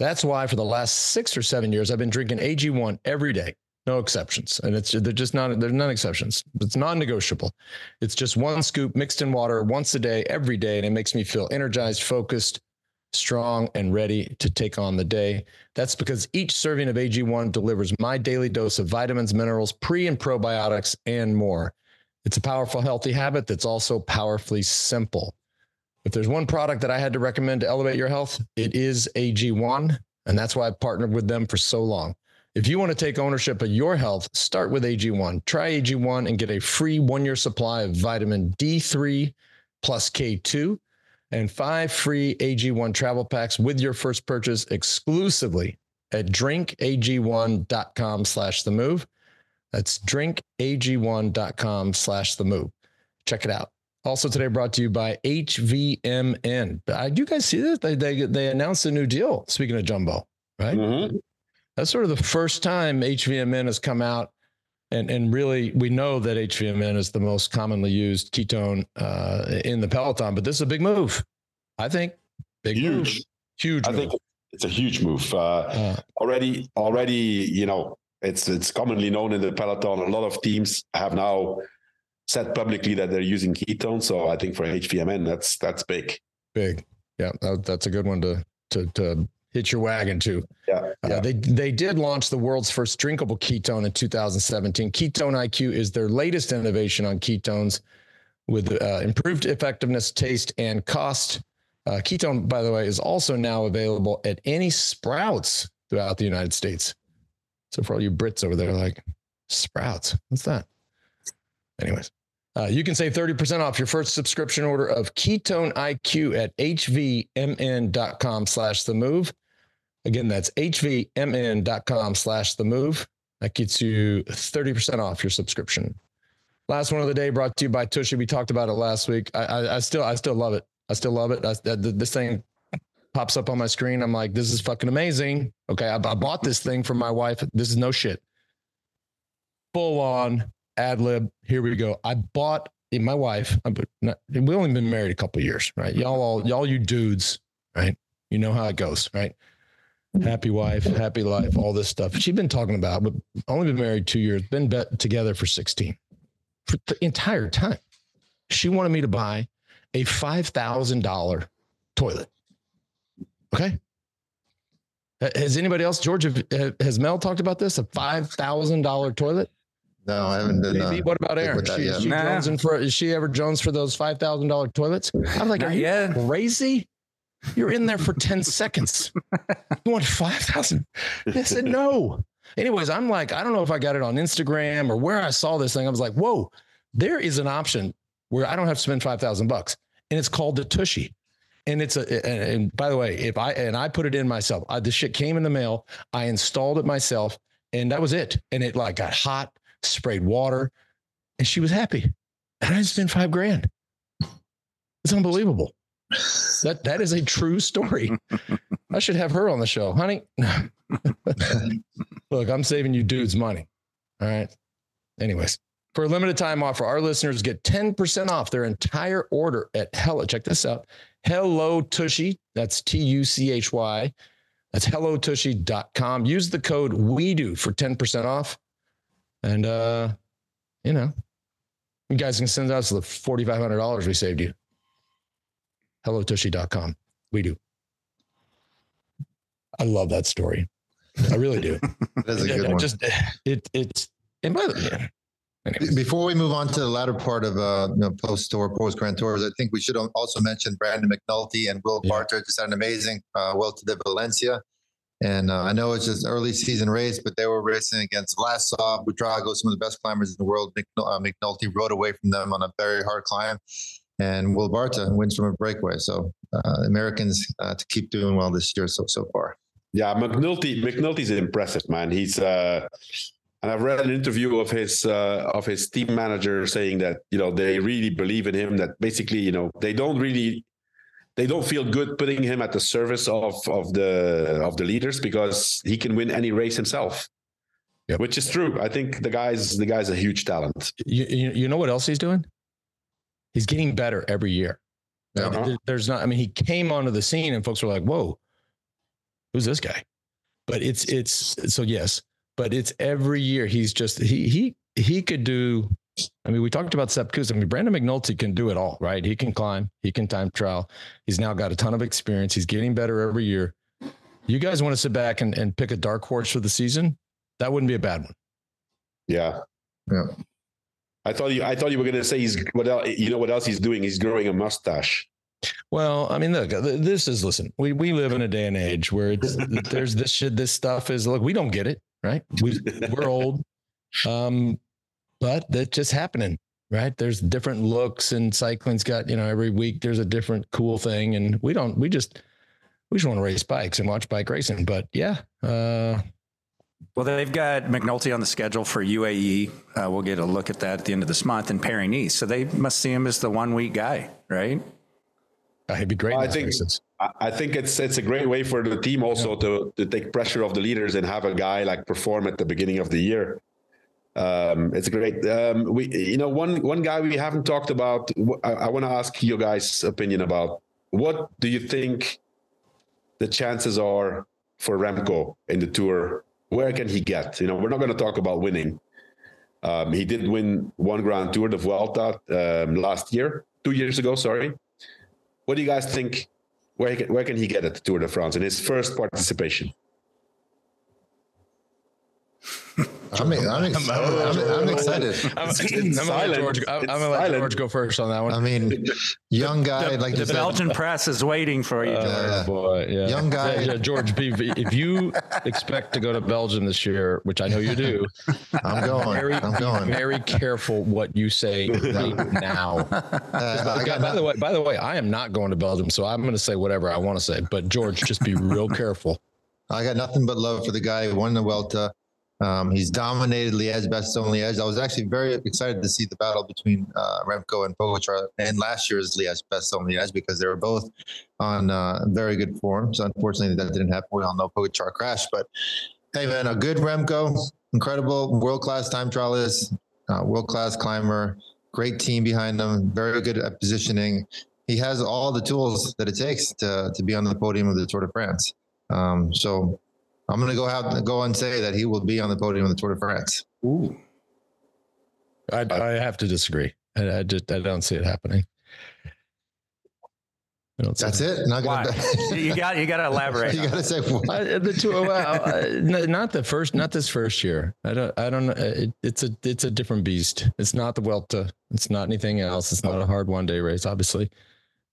That's why for the last six or seven years, I've been drinking A G one every day. No exceptions. And it's, they're just not, there's none exceptions. It's non-negotiable. It's just one scoop mixed in water once a day, every day. And it makes me feel energized, focused, strong, and ready to take on the day. That's because each serving of A G one delivers my daily dose of vitamins, minerals, pre and probiotics, and more. It's a powerful, healthy habit that's also powerfully simple. If there's one product that I had to recommend to elevate your health, it is A G one. And that's why I've partnered with them for so long. If you want to take ownership of your health, start with A G one. Try A G one and get a free one-year supply of vitamin D three plus K two and five free A G one travel packs with your first purchase exclusively at drinkag1.com slash the move. That's drinkag1.com slash the move. Check it out. Also today brought to you by H V M N. Uh, do you guys see this? They, they, they announced a new deal, speaking of Jumbo, right? Mm-hmm. That's sort of the first time H V M N has come out, and, and really we know that H V M N is the most commonly used ketone uh, in the peloton, but this is a big move. I think big huge, move. huge. I move. think it's a huge move. Uh, uh, already, already, you know, It's it's commonly known in the peloton. A lot of teams have now said publicly that they're using ketones. So I think for H V M N, that's that's big. Big, yeah. That, that's a good one to to to hit your wagon to. Yeah, yeah. Uh, they they did launch the world's first drinkable ketone in two thousand seventeen. Ketone I Q is their latest innovation on ketones, with uh, improved effectiveness, taste, and cost. Uh, ketone, by the way, is also now available at any Sprouts throughout the United States. So for all you Brits over there, like, Sprouts, what's that? Anyways, uh, you can save thirty percent off your first subscription order of Ketone I Q at hvmn.com slash the move. Again, that's hvmn.com slash the move. That gets you thirty percent off your subscription. Last one of the day brought to you by Tushy. We talked about it last week. I, I, I still, I still love it. I still love it. I, I, this thing pops up on my screen. I'm like, this is fucking amazing. Okay. I, I bought this thing for my wife. This is no shit. Full on ad lib. Here we go. I bought it. My wife, I'm not, we've only been married a couple of years, right? Y'all, all y'all, you dudes, right? You know how it goes, right? Happy wife, happy life, all this stuff she's been talking about, but only been married two years, been bet together for sixteen. For the entire time, she wanted me to buy a five thousand dollars toilet. Okay. Has anybody else, George, has Mel talked about this? A five thousand dollars toilet? No, I haven't done that. What about Aaron? She, is, she nah. Jonesing for, is she ever Jones for those five thousand dollars toilets? I'm like, Not are yet. you crazy? You're in there for ten seconds. You want five thousand dollars? They said no. Anyways, I'm like, I don't know if I got it on Instagram or where I saw this thing. I was like, whoa, there is an option where I don't have to spend five thousand bucks. And it's called the Tushy. And it's a, and, and by the way, if I, and I put it in myself, I, the shit came in the mail. I installed it myself and that was it. And it like got hot, sprayed water, and she was happy. And I spent five grand. It's unbelievable. That, that is a true story. I should have her on the show, honey. Look, I'm saving you dudes money. All right. Anyways, for a limited time offer, our listeners get ten percent off their entire order at Hello. Check this out. Hello Tushy. That's T U C H Y. That's hello tushy dot com. Use the code WEDO for ten percent off. And, uh, you know, you guys can send us the four thousand five hundred dollars we saved you. hello tushy dot com. We do. I love that story. I really do. That's a good one. Just it it's and by the way, before we move on to the latter part of uh you know, post tour, post Grand Tours, I think we should also mention Brandon McNulty and Will yeah. Barter. Just had an amazing uh, Welter to the Valencia, and uh, I know it's just early season race, but they were racing against Vlasov, Budrago, some of the best climbers in the world. McNul- uh, McNulty rode away from them on a very hard climb. And Will Barta wins from a breakaway. So uh, Americans uh, to keep doing well this year so so far. Yeah, McNulty McNulty's impressive, man. He's uh, and I've read an interview of his uh, of his team manager saying that you know they really believe in him. That basically you know they don't really they don't feel good putting him at the service of of the of the leaders because he can win any race himself, yep. Which is true. I think the guy's the guy's a huge talent. You you, you know what else he's doing? He's getting better every year. Uh-huh. There's not, I mean, he came onto the scene and folks were like, whoa, who's this guy? But it's, it's, so yes, but it's every year. He's just, he, he, he could do, I mean, we talked about Sepp Kuss. I mean, Brandon McNulty can do it all, right? He can climb, he can time trial. He's now got a ton of experience. He's getting better every year. You guys want to sit back and, and pick a dark horse for the season? That wouldn't be a bad one. Yeah. Yeah. I thought you. I thought you were going to say he's. What else? You know what else he's doing? He's growing a mustache. Well, I mean, look. This is. Listen, we we live in a day and age where it's, there's this shit. This stuff is. Look, we don't get it, right? We we're old, um, but that's just happening, right? There's different looks, and cycling's got you know every week there's a different cool thing, and we don't. We just we just want to race bikes and watch bike racing, but yeah. Uh, Well, they've got McNulty on the schedule for U A E. Uh, we'll get a look at that at the end of this month in Paris-Nice. So they must see him as the one-week guy, right? Uh, he'd be great. Well, I think I think it's it's a great way for the team also yeah. to, to take pressure off the leaders and have a guy like perform at the beginning of the year. Um, it's great. Um, we you know one one guy we haven't talked about. I, I want to ask your guys' opinion about what do you think the chances are for Remco in the Tour? where can he get? You know, we're not going to talk about winning. Um, he did win one Grand Tour, the Vuelta, um, last year, two years ago, sorry. What do you guys think? Where he can, where can he get at the Tour de France in his first participation? I'm, I'm, I'm, I'm, I'm, I'm excited. I'm, it's, it's I'm silent. George, I'm, it's I'm gonna let George go first on that one. I mean, young guy, the, like the, the Belgian press is waiting for you. Uh, boy, yeah. Young guy, yeah, yeah, George. If you expect to go to Belgium this year, which I know you do, I'm going. Very, I'm going. Be very careful what you say now. Uh, by, the, by the way, by the way, I am not going to Belgium, so I'm going to say whatever I want to say. But George, just be real careful. I got nothing but love for the guy who won the Vuelta. Um, he's dominated Liège-Bastogne-Liège. I was actually very excited to see the battle between uh, Remco and Pogačar and last year's Liège-Bastogne-Liège because they were both on uh, very good form. So unfortunately, that didn't happen. We all know Pogačar crashed. But hey, man, a good Remco, incredible world-class time trialist, uh, world-class climber, great team behind him, very good at positioning. He has all the tools that it takes to to be on the podium of the Tour de France. Um, so. I'm going to go out, go and say that he will be on the podium of the Tour de France. Ooh, I, I have to disagree. I, I just I don't see it happening. I don't That's it. it. Not gonna Why? you got you got to elaborate. You got to say I, the two. Well, not the first. Not this first year. I don't. I don't know. It, it's a it's a different beast. It's not the Vuelta. It's not anything else. It's not a hard one day race. Obviously,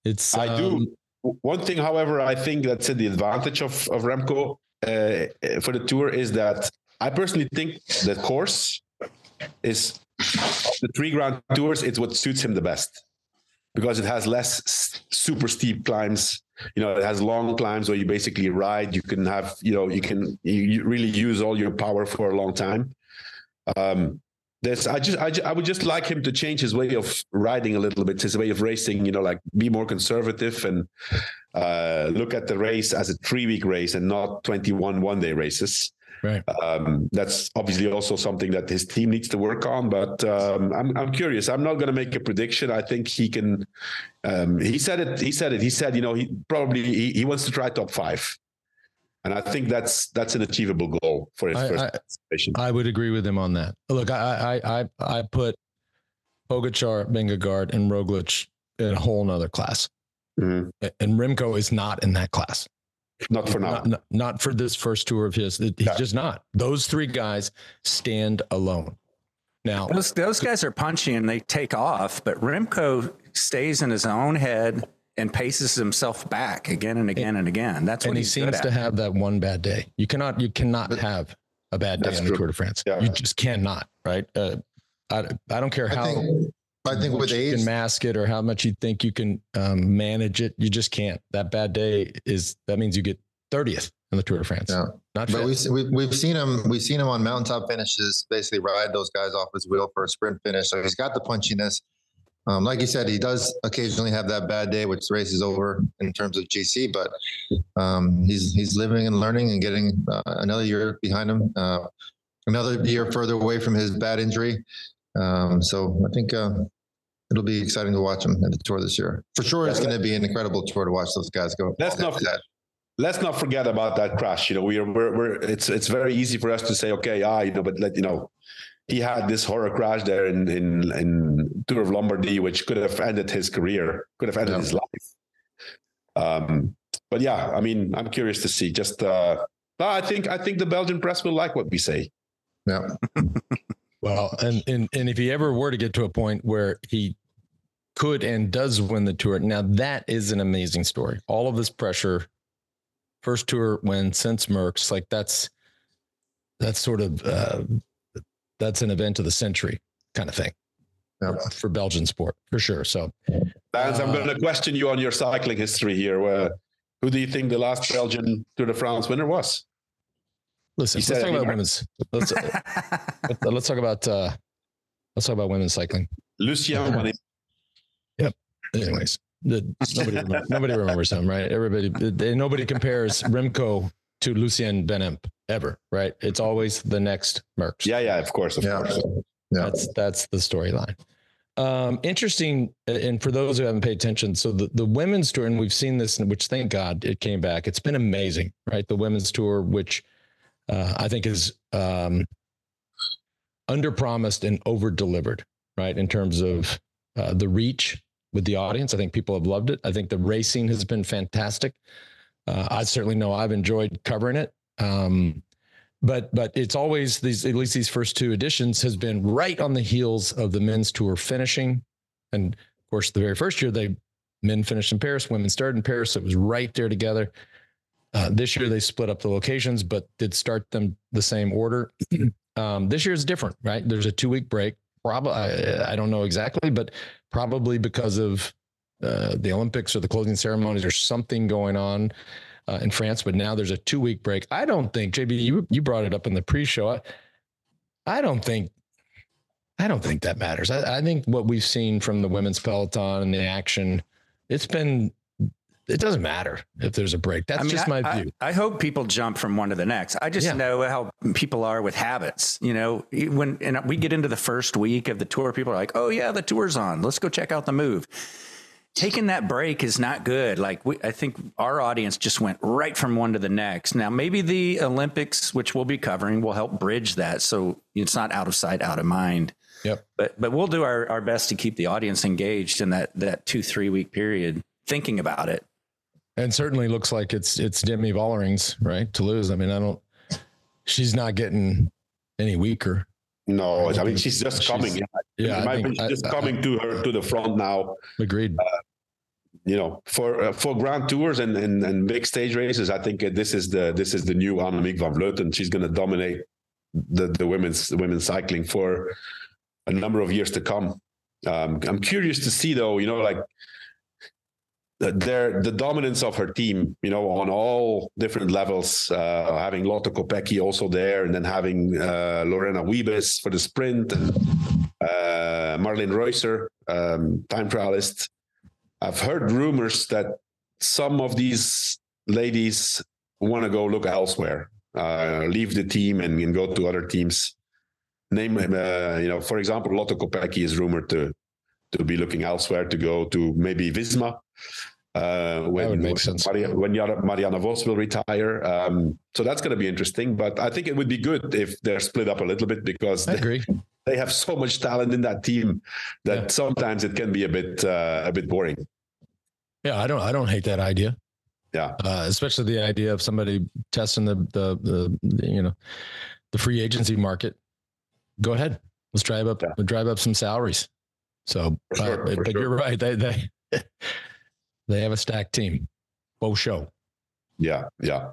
it's. I um, do one thing. However, I think that's the advantage of of Remco. Uh, for the tour is that I personally think the course is of the three Grand Tours, it's what suits him the best because it has less st- super steep climbs. You know, it has long climbs where you basically ride. You can have, you know, you can you, you really use all your power for a long time. Um, there's, I just, I, just, I would just like him to change his way of riding a little bit, his way of racing. You know, like be more conservative and. Uh, look at the race as a three-week race and not twenty-one one-day races. Right. Um, that's obviously also something that his team needs to work on. But um, I'm I'm curious. I'm not going to make a prediction. I think he can. Um, he said it. He said it. He said, you know, he probably he, he wants to try top five, and I think that's that's an achievable goal for his I, first I, participation. I would agree with him on that. Look, I I I, I put Pogačar, Vingegaard, and Roglič in a whole nother class. Mm-hmm. And Remco is not in that class. Not for now. Not, not, not for this first tour of his. He's yeah. just not. Those three guys stand alone. Now those those guys are punchy and they take off, but Remco stays in his own head and paces himself back again and again and, and again. That's when he seems to have that one bad day. You cannot. You cannot but, have a bad day on the Tour de France. Yeah. You just cannot. Right. Uh, I I don't care how. I think- I think with age, you can mask it or how much you think you can um, manage it. You just can't. That bad day is that means you get thirtieth in the Tour de France. Yeah. Not but we've, we've seen him. We've seen him on mountaintop finishes, basically ride those guys off his wheel for a sprint finish. So he's got the punchiness. Um, like you said, he does occasionally have that bad day, which the race is over in terms of G C. But um, he's he's living and learning and getting uh, another year behind him, uh, another year further away from his bad injury. Um, so I think uh, it'll be exciting to watch him at the tour this year. For sure, it's going to be an incredible tour to watch those guys go. Let's not that. let's not forget about that crash. You know, we are we're, we're it's it's very easy for us to say, okay, ah, you know, but let you know, he had this horror crash there in in, in Tour of Lombardy, which could have ended his career, could have ended yeah. his life. Um, but yeah, I mean, I'm curious to see. Just, uh, I think I think the Belgian press will like what we say. Yeah. Well, and, and and if he ever were to get to a point where he could and does win the tour, now that is an amazing story. All of this pressure, first tour win since Merckx, like that's that's sort of uh, that's an event of the century kind of thing yeah. for, for Belgian sport for sure. So, Lance, uh, I'm going to question you on your cycling history here. Uh, who do you think the last Belgian Tour de France winner was? Listen, let's talk about women's. Let's, let's talk about uh, let's talk about women's cycling. Lucien Bonnet. Yep. Anyways, the, nobody remember, nobody remembers him, right? Everybody, they, nobody compares Remco to Lucien Bonnet ever, right? It's always the next Merckx. Yeah, yeah, of course, of yeah. course. Yeah. That's that's the storyline. Um, interesting, and for those who haven't paid attention, so the, the women's tour, and we've seen this, which thank God it came back. It's been amazing, right? The women's tour, which uh, I think is um, under-promised and over-delivered, right, in terms of uh, the reach with the audience. I think people have loved it. I think the racing has been fantastic. Uh, I certainly know I've enjoyed covering it. Um, but but it's always, these, at least these first two editions, has been right on the heels of the men's tour finishing. And, of course, the very first year, they men finished in Paris, women started in Paris. So it was right there together. Uh, this year, they split up the locations, but did start them the same order. Um, this year is different, right? There's a two-week break. Probably, I, I don't know exactly, but probably because of uh, the Olympics or the closing ceremonies or something going on uh, in France. But now there's a two-week break. I don't think, J B, you you brought it up in the pre-show. I, I don't think, I don't think that matters. I, I think what we've seen from the women's peloton and the action, it's been. It doesn't matter if there's a break. That's I mean, just my I, view. I, I hope people jump from one to the next. I just yeah. know how people are with habits. You know, when and we get into the first week of the tour, people are like, oh, yeah, the tour's on. Let's go check out the move. Taking that break is not good. Like, we, I think our audience just went right from one to the next. Now, maybe the Olympics, which we'll be covering, will help bridge that. So it's not out of sight, out of mind. Yep. But but we'll do our, our best to keep the audience engaged in that that two, three week period thinking about it. And certainly looks like it's it's Demi Vollering's, right, to lose. I mean, I don't. She's not getting any weaker. No, I, I mean she's just she's, coming. Yeah, yeah I think, she's just I, coming I, to her to the front now. Agreed. Uh, you know, for uh, for Grand Tours and, and and big stage races, I think uh, this is the this is the new Annemiek van Vleuten. She's going to dominate the the women's the women's cycling for a number of years to come. Um, I'm curious to see though. You know, like. Their, the dominance of her team, you know, on all different levels, uh, having Lotte Kopecky also there, and then having uh, Lorena Wiebes for the sprint, and uh, Marlene Reusser, um, time trialist. I've heard rumors that some of these ladies want to go look elsewhere, uh, leave the team and, and go to other teams. Name, uh, you know, for example, Lotte Kopecky is rumored to to be looking elsewhere, to go to maybe Visma. Uh, when when, Maria, when Marianne Vos will retire, um, so that's going to be interesting. But I think it would be good if they're split up a little bit because I they, agree. they have so much talent in that team that yeah. sometimes it can be a bit uh, a bit boring. Yeah, I don't I don't hate that idea. Yeah, uh, especially the idea of somebody testing the, the the the you know the free agency market. Go ahead, let's drive up yeah. drive up some salaries. So, uh, sure, but, but sure. you're right. They they. They have a stacked team. Bo show. Yeah, yeah.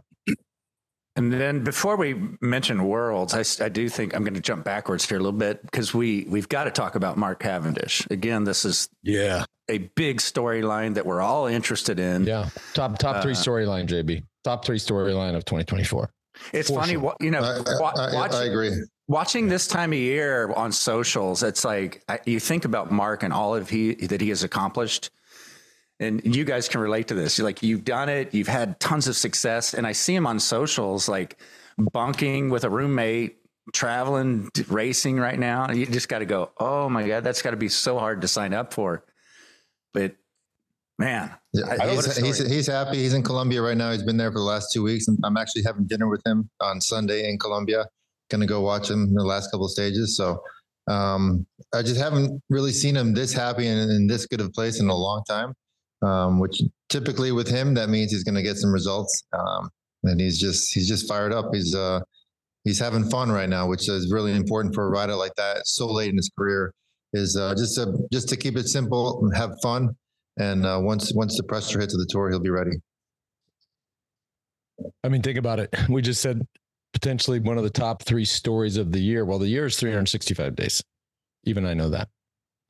And then before we mention Worlds, I, I do think I'm going to jump backwards here a little bit because we, we've got to talk about Mark Cavendish. Again, this is yeah a big storyline that we're all interested in. Yeah, top top three uh, storyline, J B. Top three storyline of twenty twenty-four. It's funny, sure. you know, I, I, I, watching, I agree. Watching this time of year on socials, it's like I, you think about Mark and all of he that he has accomplished. And you guys can relate to this. You're like, you've done it. You've had tons of success. And I see him on socials, like bunking with a roommate, traveling, racing right now. And you just got to go, oh, my God, that's got to be so hard to sign up for. But, man. Yeah, he's, he's, he's happy. He's in Colombia right now. He's been there for the last two weeks. I'm actually having dinner with him on Sunday in Colombia. Going to go watch him in the last couple of stages. So um, I just haven't really seen him this happy and in this good of a place in a long time. Um, which typically with him, that means he's going to get some results. Um, and he's just, he's just fired up. He's, uh, he's having fun right now, which is really important for a rider like that. So late in his career is, uh, just to, just to keep it simple and have fun. And, uh, once, once the pressure hits of the tour, he'll be ready. I mean, think about it. We just said potentially one of the top three stories of the year. Well, the year is three hundred sixty-five days. Even I know that,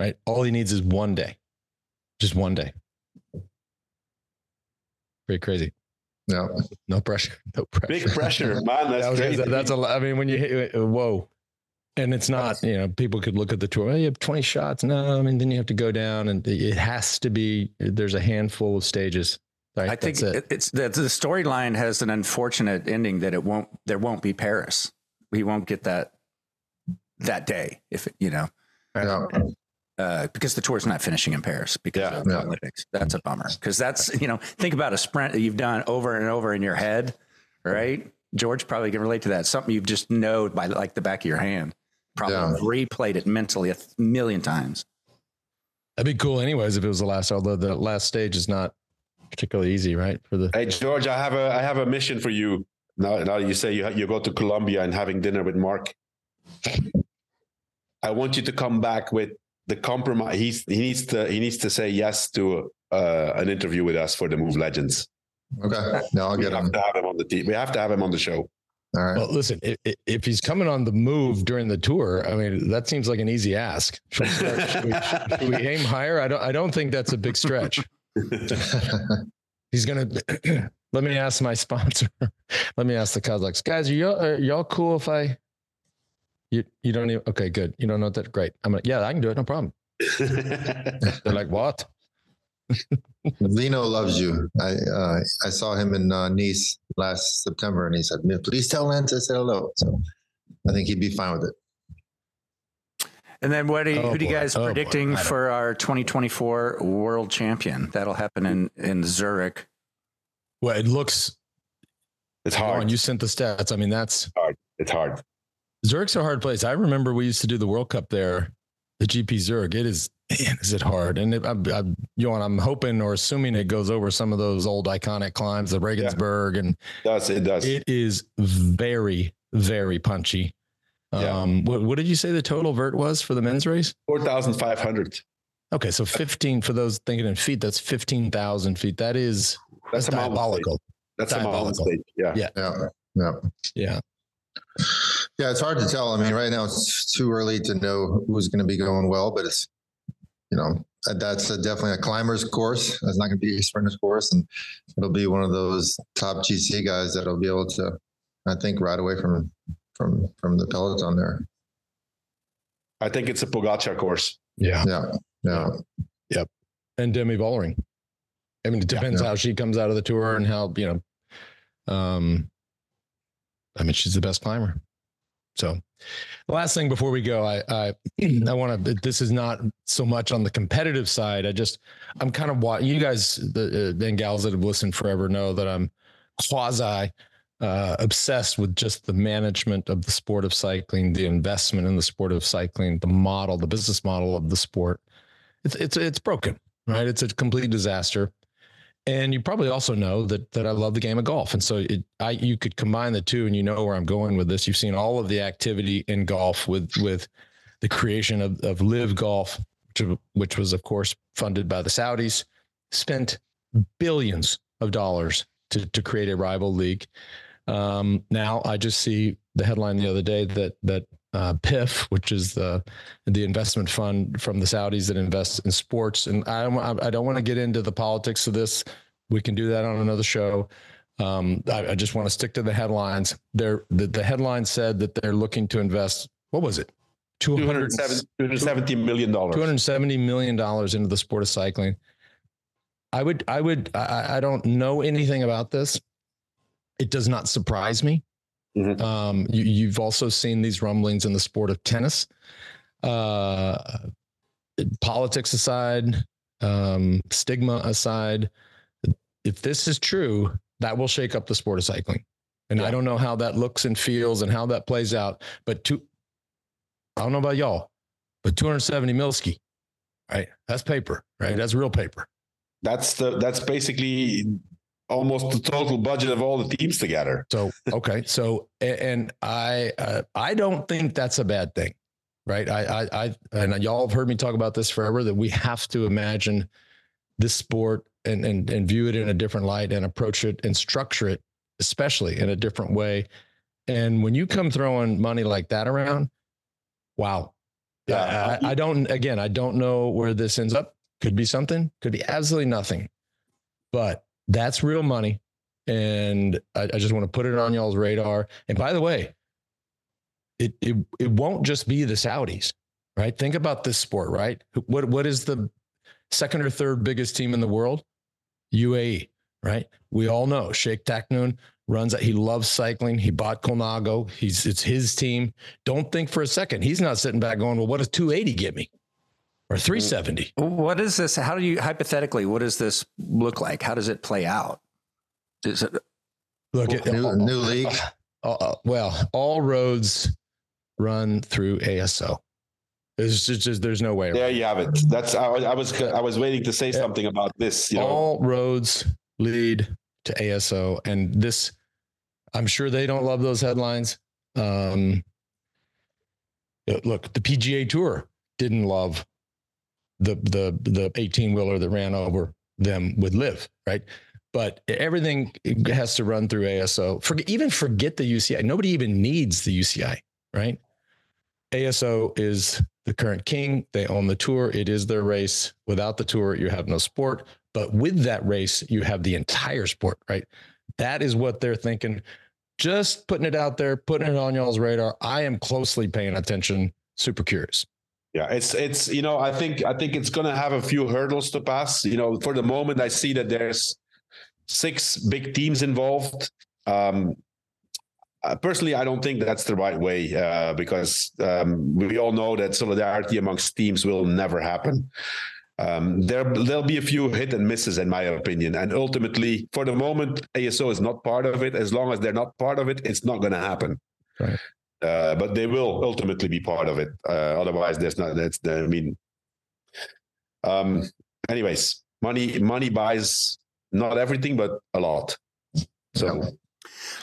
right? All he needs is one day, just one day. Pretty crazy. No, no pressure. No pressure. Big pressure, man. That's that was, crazy. That's a lot. I mean, when you hit, whoa, and it's not, you know, people could look at the tour. Oh, you have twenty shots. No, I mean, then you have to go down and it has to be, there's a handful of stages. Right? I think it. it's the, the storyline has an unfortunate ending that it won't, there won't be Paris. We won't get that, that day if, it, you know, no. and, Uh, because the tour's not finishing in Paris because yeah, of the yeah. Olympics. That's a bummer. Because that's, you know, think about a sprint that you've done over and over in your head, right? George probably can relate to that. Something you've just know by like the back of your hand. Probably yeah. replayed it mentally a million times. That'd be cool anyways if it was the last, although the last stage is not particularly easy, right? For the Hey, George, I have a I have a mission for you. Now, now you say you, you go to Colombia and having dinner with Mark. I want you to come back with the compromise. He's, he needs to he needs to say yes to uh, an interview with us for the Move Legends. Okay, now I'll get him. To have him on the team. We have to have him on the show. All right. Well, listen, if, if he's coming on the Move during the tour, I mean, that seems like an easy ask. Should we, start, should we, should we aim higher? I don't. I don't think that's a big stretch. He's gonna. Let me ask my sponsor. Let me ask the Kazakhs guys. Are y'all, are y'all cool if I? You you don't even okay. Good. You don't know that. Great. I'm like, yeah, I can do it. No problem. They're like, what? Lino loves you. I uh, I saw him in uh, Nice last September, and he said, "Please tell Lance I said hello." So I think he'd be fine with it. And then, what? Are you, oh, who do you guys oh, predicting for our twenty twenty-four World Champion? That'll happen in in Zurich. Well, it looks. It's hard. On, you sent the stats. I mean, that's it's hard. It's hard. Zurich's a hard place. I remember we used to do the World Cup there, the G P Zurich. It is, man, is it hard? And it, I, I, Johan, I'm hoping or assuming it goes over some of those old iconic climbs, the Regensburg, yeah. and it does it does. It is very, very punchy. Yeah. Um, what, what did you say the total vert was for the men's race? Four thousand five hundred. Okay, so fifteen for those thinking in feet. That's fifteen thousand feet. That is that's, that's diabolical. That's diabolical. Yeah. yeah, yeah, yeah, yeah. Yeah, it's hard to tell. I mean, right now it's too early to know who's going to be going well, but it's, you know, that's a, definitely a climber's course. It's not going to be a sprinter's course, and it'll be one of those top G C guys that'll be able to, I think, ride away from from from the peloton there. I think it's a Pogačar course. Yeah, yeah, yeah, yep. And Demi Vollering. I mean, it depends yeah. how she comes out of the tour and how you know. Um, I mean, she's the best climber. So the last thing before we go, I I, I want to, this is not so much on the competitive side. I just, I'm kind of watching you guys, the, the gals that have listened forever know that I'm quasi uh, obsessed with just the management of the sport of cycling, the investment in the sport of cycling, the model, the business model of the sport. It's, it's, it's broken, right? It's a complete disaster. And you probably also know that that I love the game of golf. And so it, I, you could combine the two, and you know where I'm going with this. You've seen all of the activity in golf with with the creation of, of Live Golf, which, which was, of course, funded by the Saudis, spent billions of dollars to, to create a rival league. Um, now I just see the headline the other day that that uh, P I F, which is the the investment fund from the Saudis that invests in sports, and I don't, I don't want to get into the politics of this. We can do that on another show. Um, I, I just want to stick to the headlines. There, the, the headline said that they're looking to invest. What was it? two hundred seventy million dollars two hundred seventy million dollars into the sport of cycling. I would, I would, I, I don't know anything about this. It does not surprise me. Mm-hmm. Um, you, you've also seen these rumblings in the sport of tennis. Uh, politics aside, um, stigma aside, if this is true, that will shake up the sport of cycling. And yeah. I don't know how that looks and feels and how that plays out, but two, I don't know about y'all, but two hundred seventy milski, right? That's paper, right? That's real paper. That's the, that's basically almost the total budget of all the teams together. So, okay. So, and I, uh, I don't think that's a bad thing, right? I, I, I, and y'all have heard me talk about this forever, that we have to imagine this sport and, and, and view it in a different light and approach it and structure it, especially in a different way. And when you come throwing money like that around, wow. Yeah. I, I don't, again, I don't know where this ends up. Could be something, could be absolutely nothing, but that's real money. And I, I just want to put it on y'all's radar. And by the way, it, it, it won't just be the Saudis, right? Think about this sport, right? What, what is the second or third biggest team in the world? U A E, right? We all know Sheikh Taknoon runs that. He loves cycling. He bought Colnago. He's, it's his team. Don't think for a second. He's not sitting back going, well, what does two eighty get me? Or three seventy. What is this? How do you, hypothetically, what does this look like? How does it play out? Is it look at new, new league? uh, well, all roads run through A S O. It's just, just there's no way around. There you have it. That's I, I was I was waiting to say something about this. You know? All roads lead to A S O, and this, I'm sure they don't love those headlines. Um, look, the P G A Tour didn't love the the the eighteen wheeler that ran over them with Liv, right? But everything has to run through A S O. Forget, even forget the U C I. Nobody even needs the U C I, right? A S O is the current king. They own the tour. It is their race. Without the tour, you have no sport. But with that race, you have the entire sport, right? That is what they're thinking. Just putting it out there, putting it on y'all's radar. I am closely paying attention. Super curious. Yeah, it's it's you know, I think I think it's going to have a few hurdles to pass. You know, for the moment, I see that there's six big teams involved. Um, personally, I don't think that's the right way uh, because um, we all know that solidarity amongst teams will never happen. Um, there, there'll be a few hit and misses, in my opinion. And ultimately, for the moment, A S O is not part of it. As long as they're not part of it, it's not going to happen. Right. Uh, but they will ultimately be part of it. Uh, otherwise, there's not. That's. I mean. Um. Anyways, money. Money buys not everything, but a lot. So. Yeah.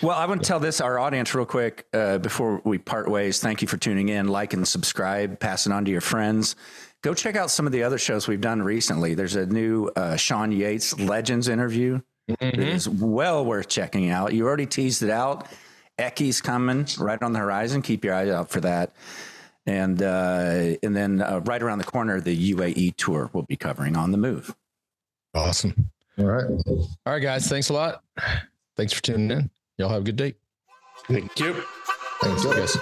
Well, I want to tell this, our audience real quick, uh, before we part ways. Thank you for tuning in. Like and subscribe, pass it on to your friends. Go check out some of the other shows we've done recently. There's a new uh, Sean Yates Legends interview. Mm-hmm. It is well worth checking out. You already teased it out. Ecky's coming right on the horizon. Keep your eyes out for that. And, uh, and then uh, right around the corner, the U A E tour we'll be covering on the move. Awesome. All right. All right, guys. Thanks a lot. Thanks for tuning in. Y'all have a good day. Thank you. Thanks, guys.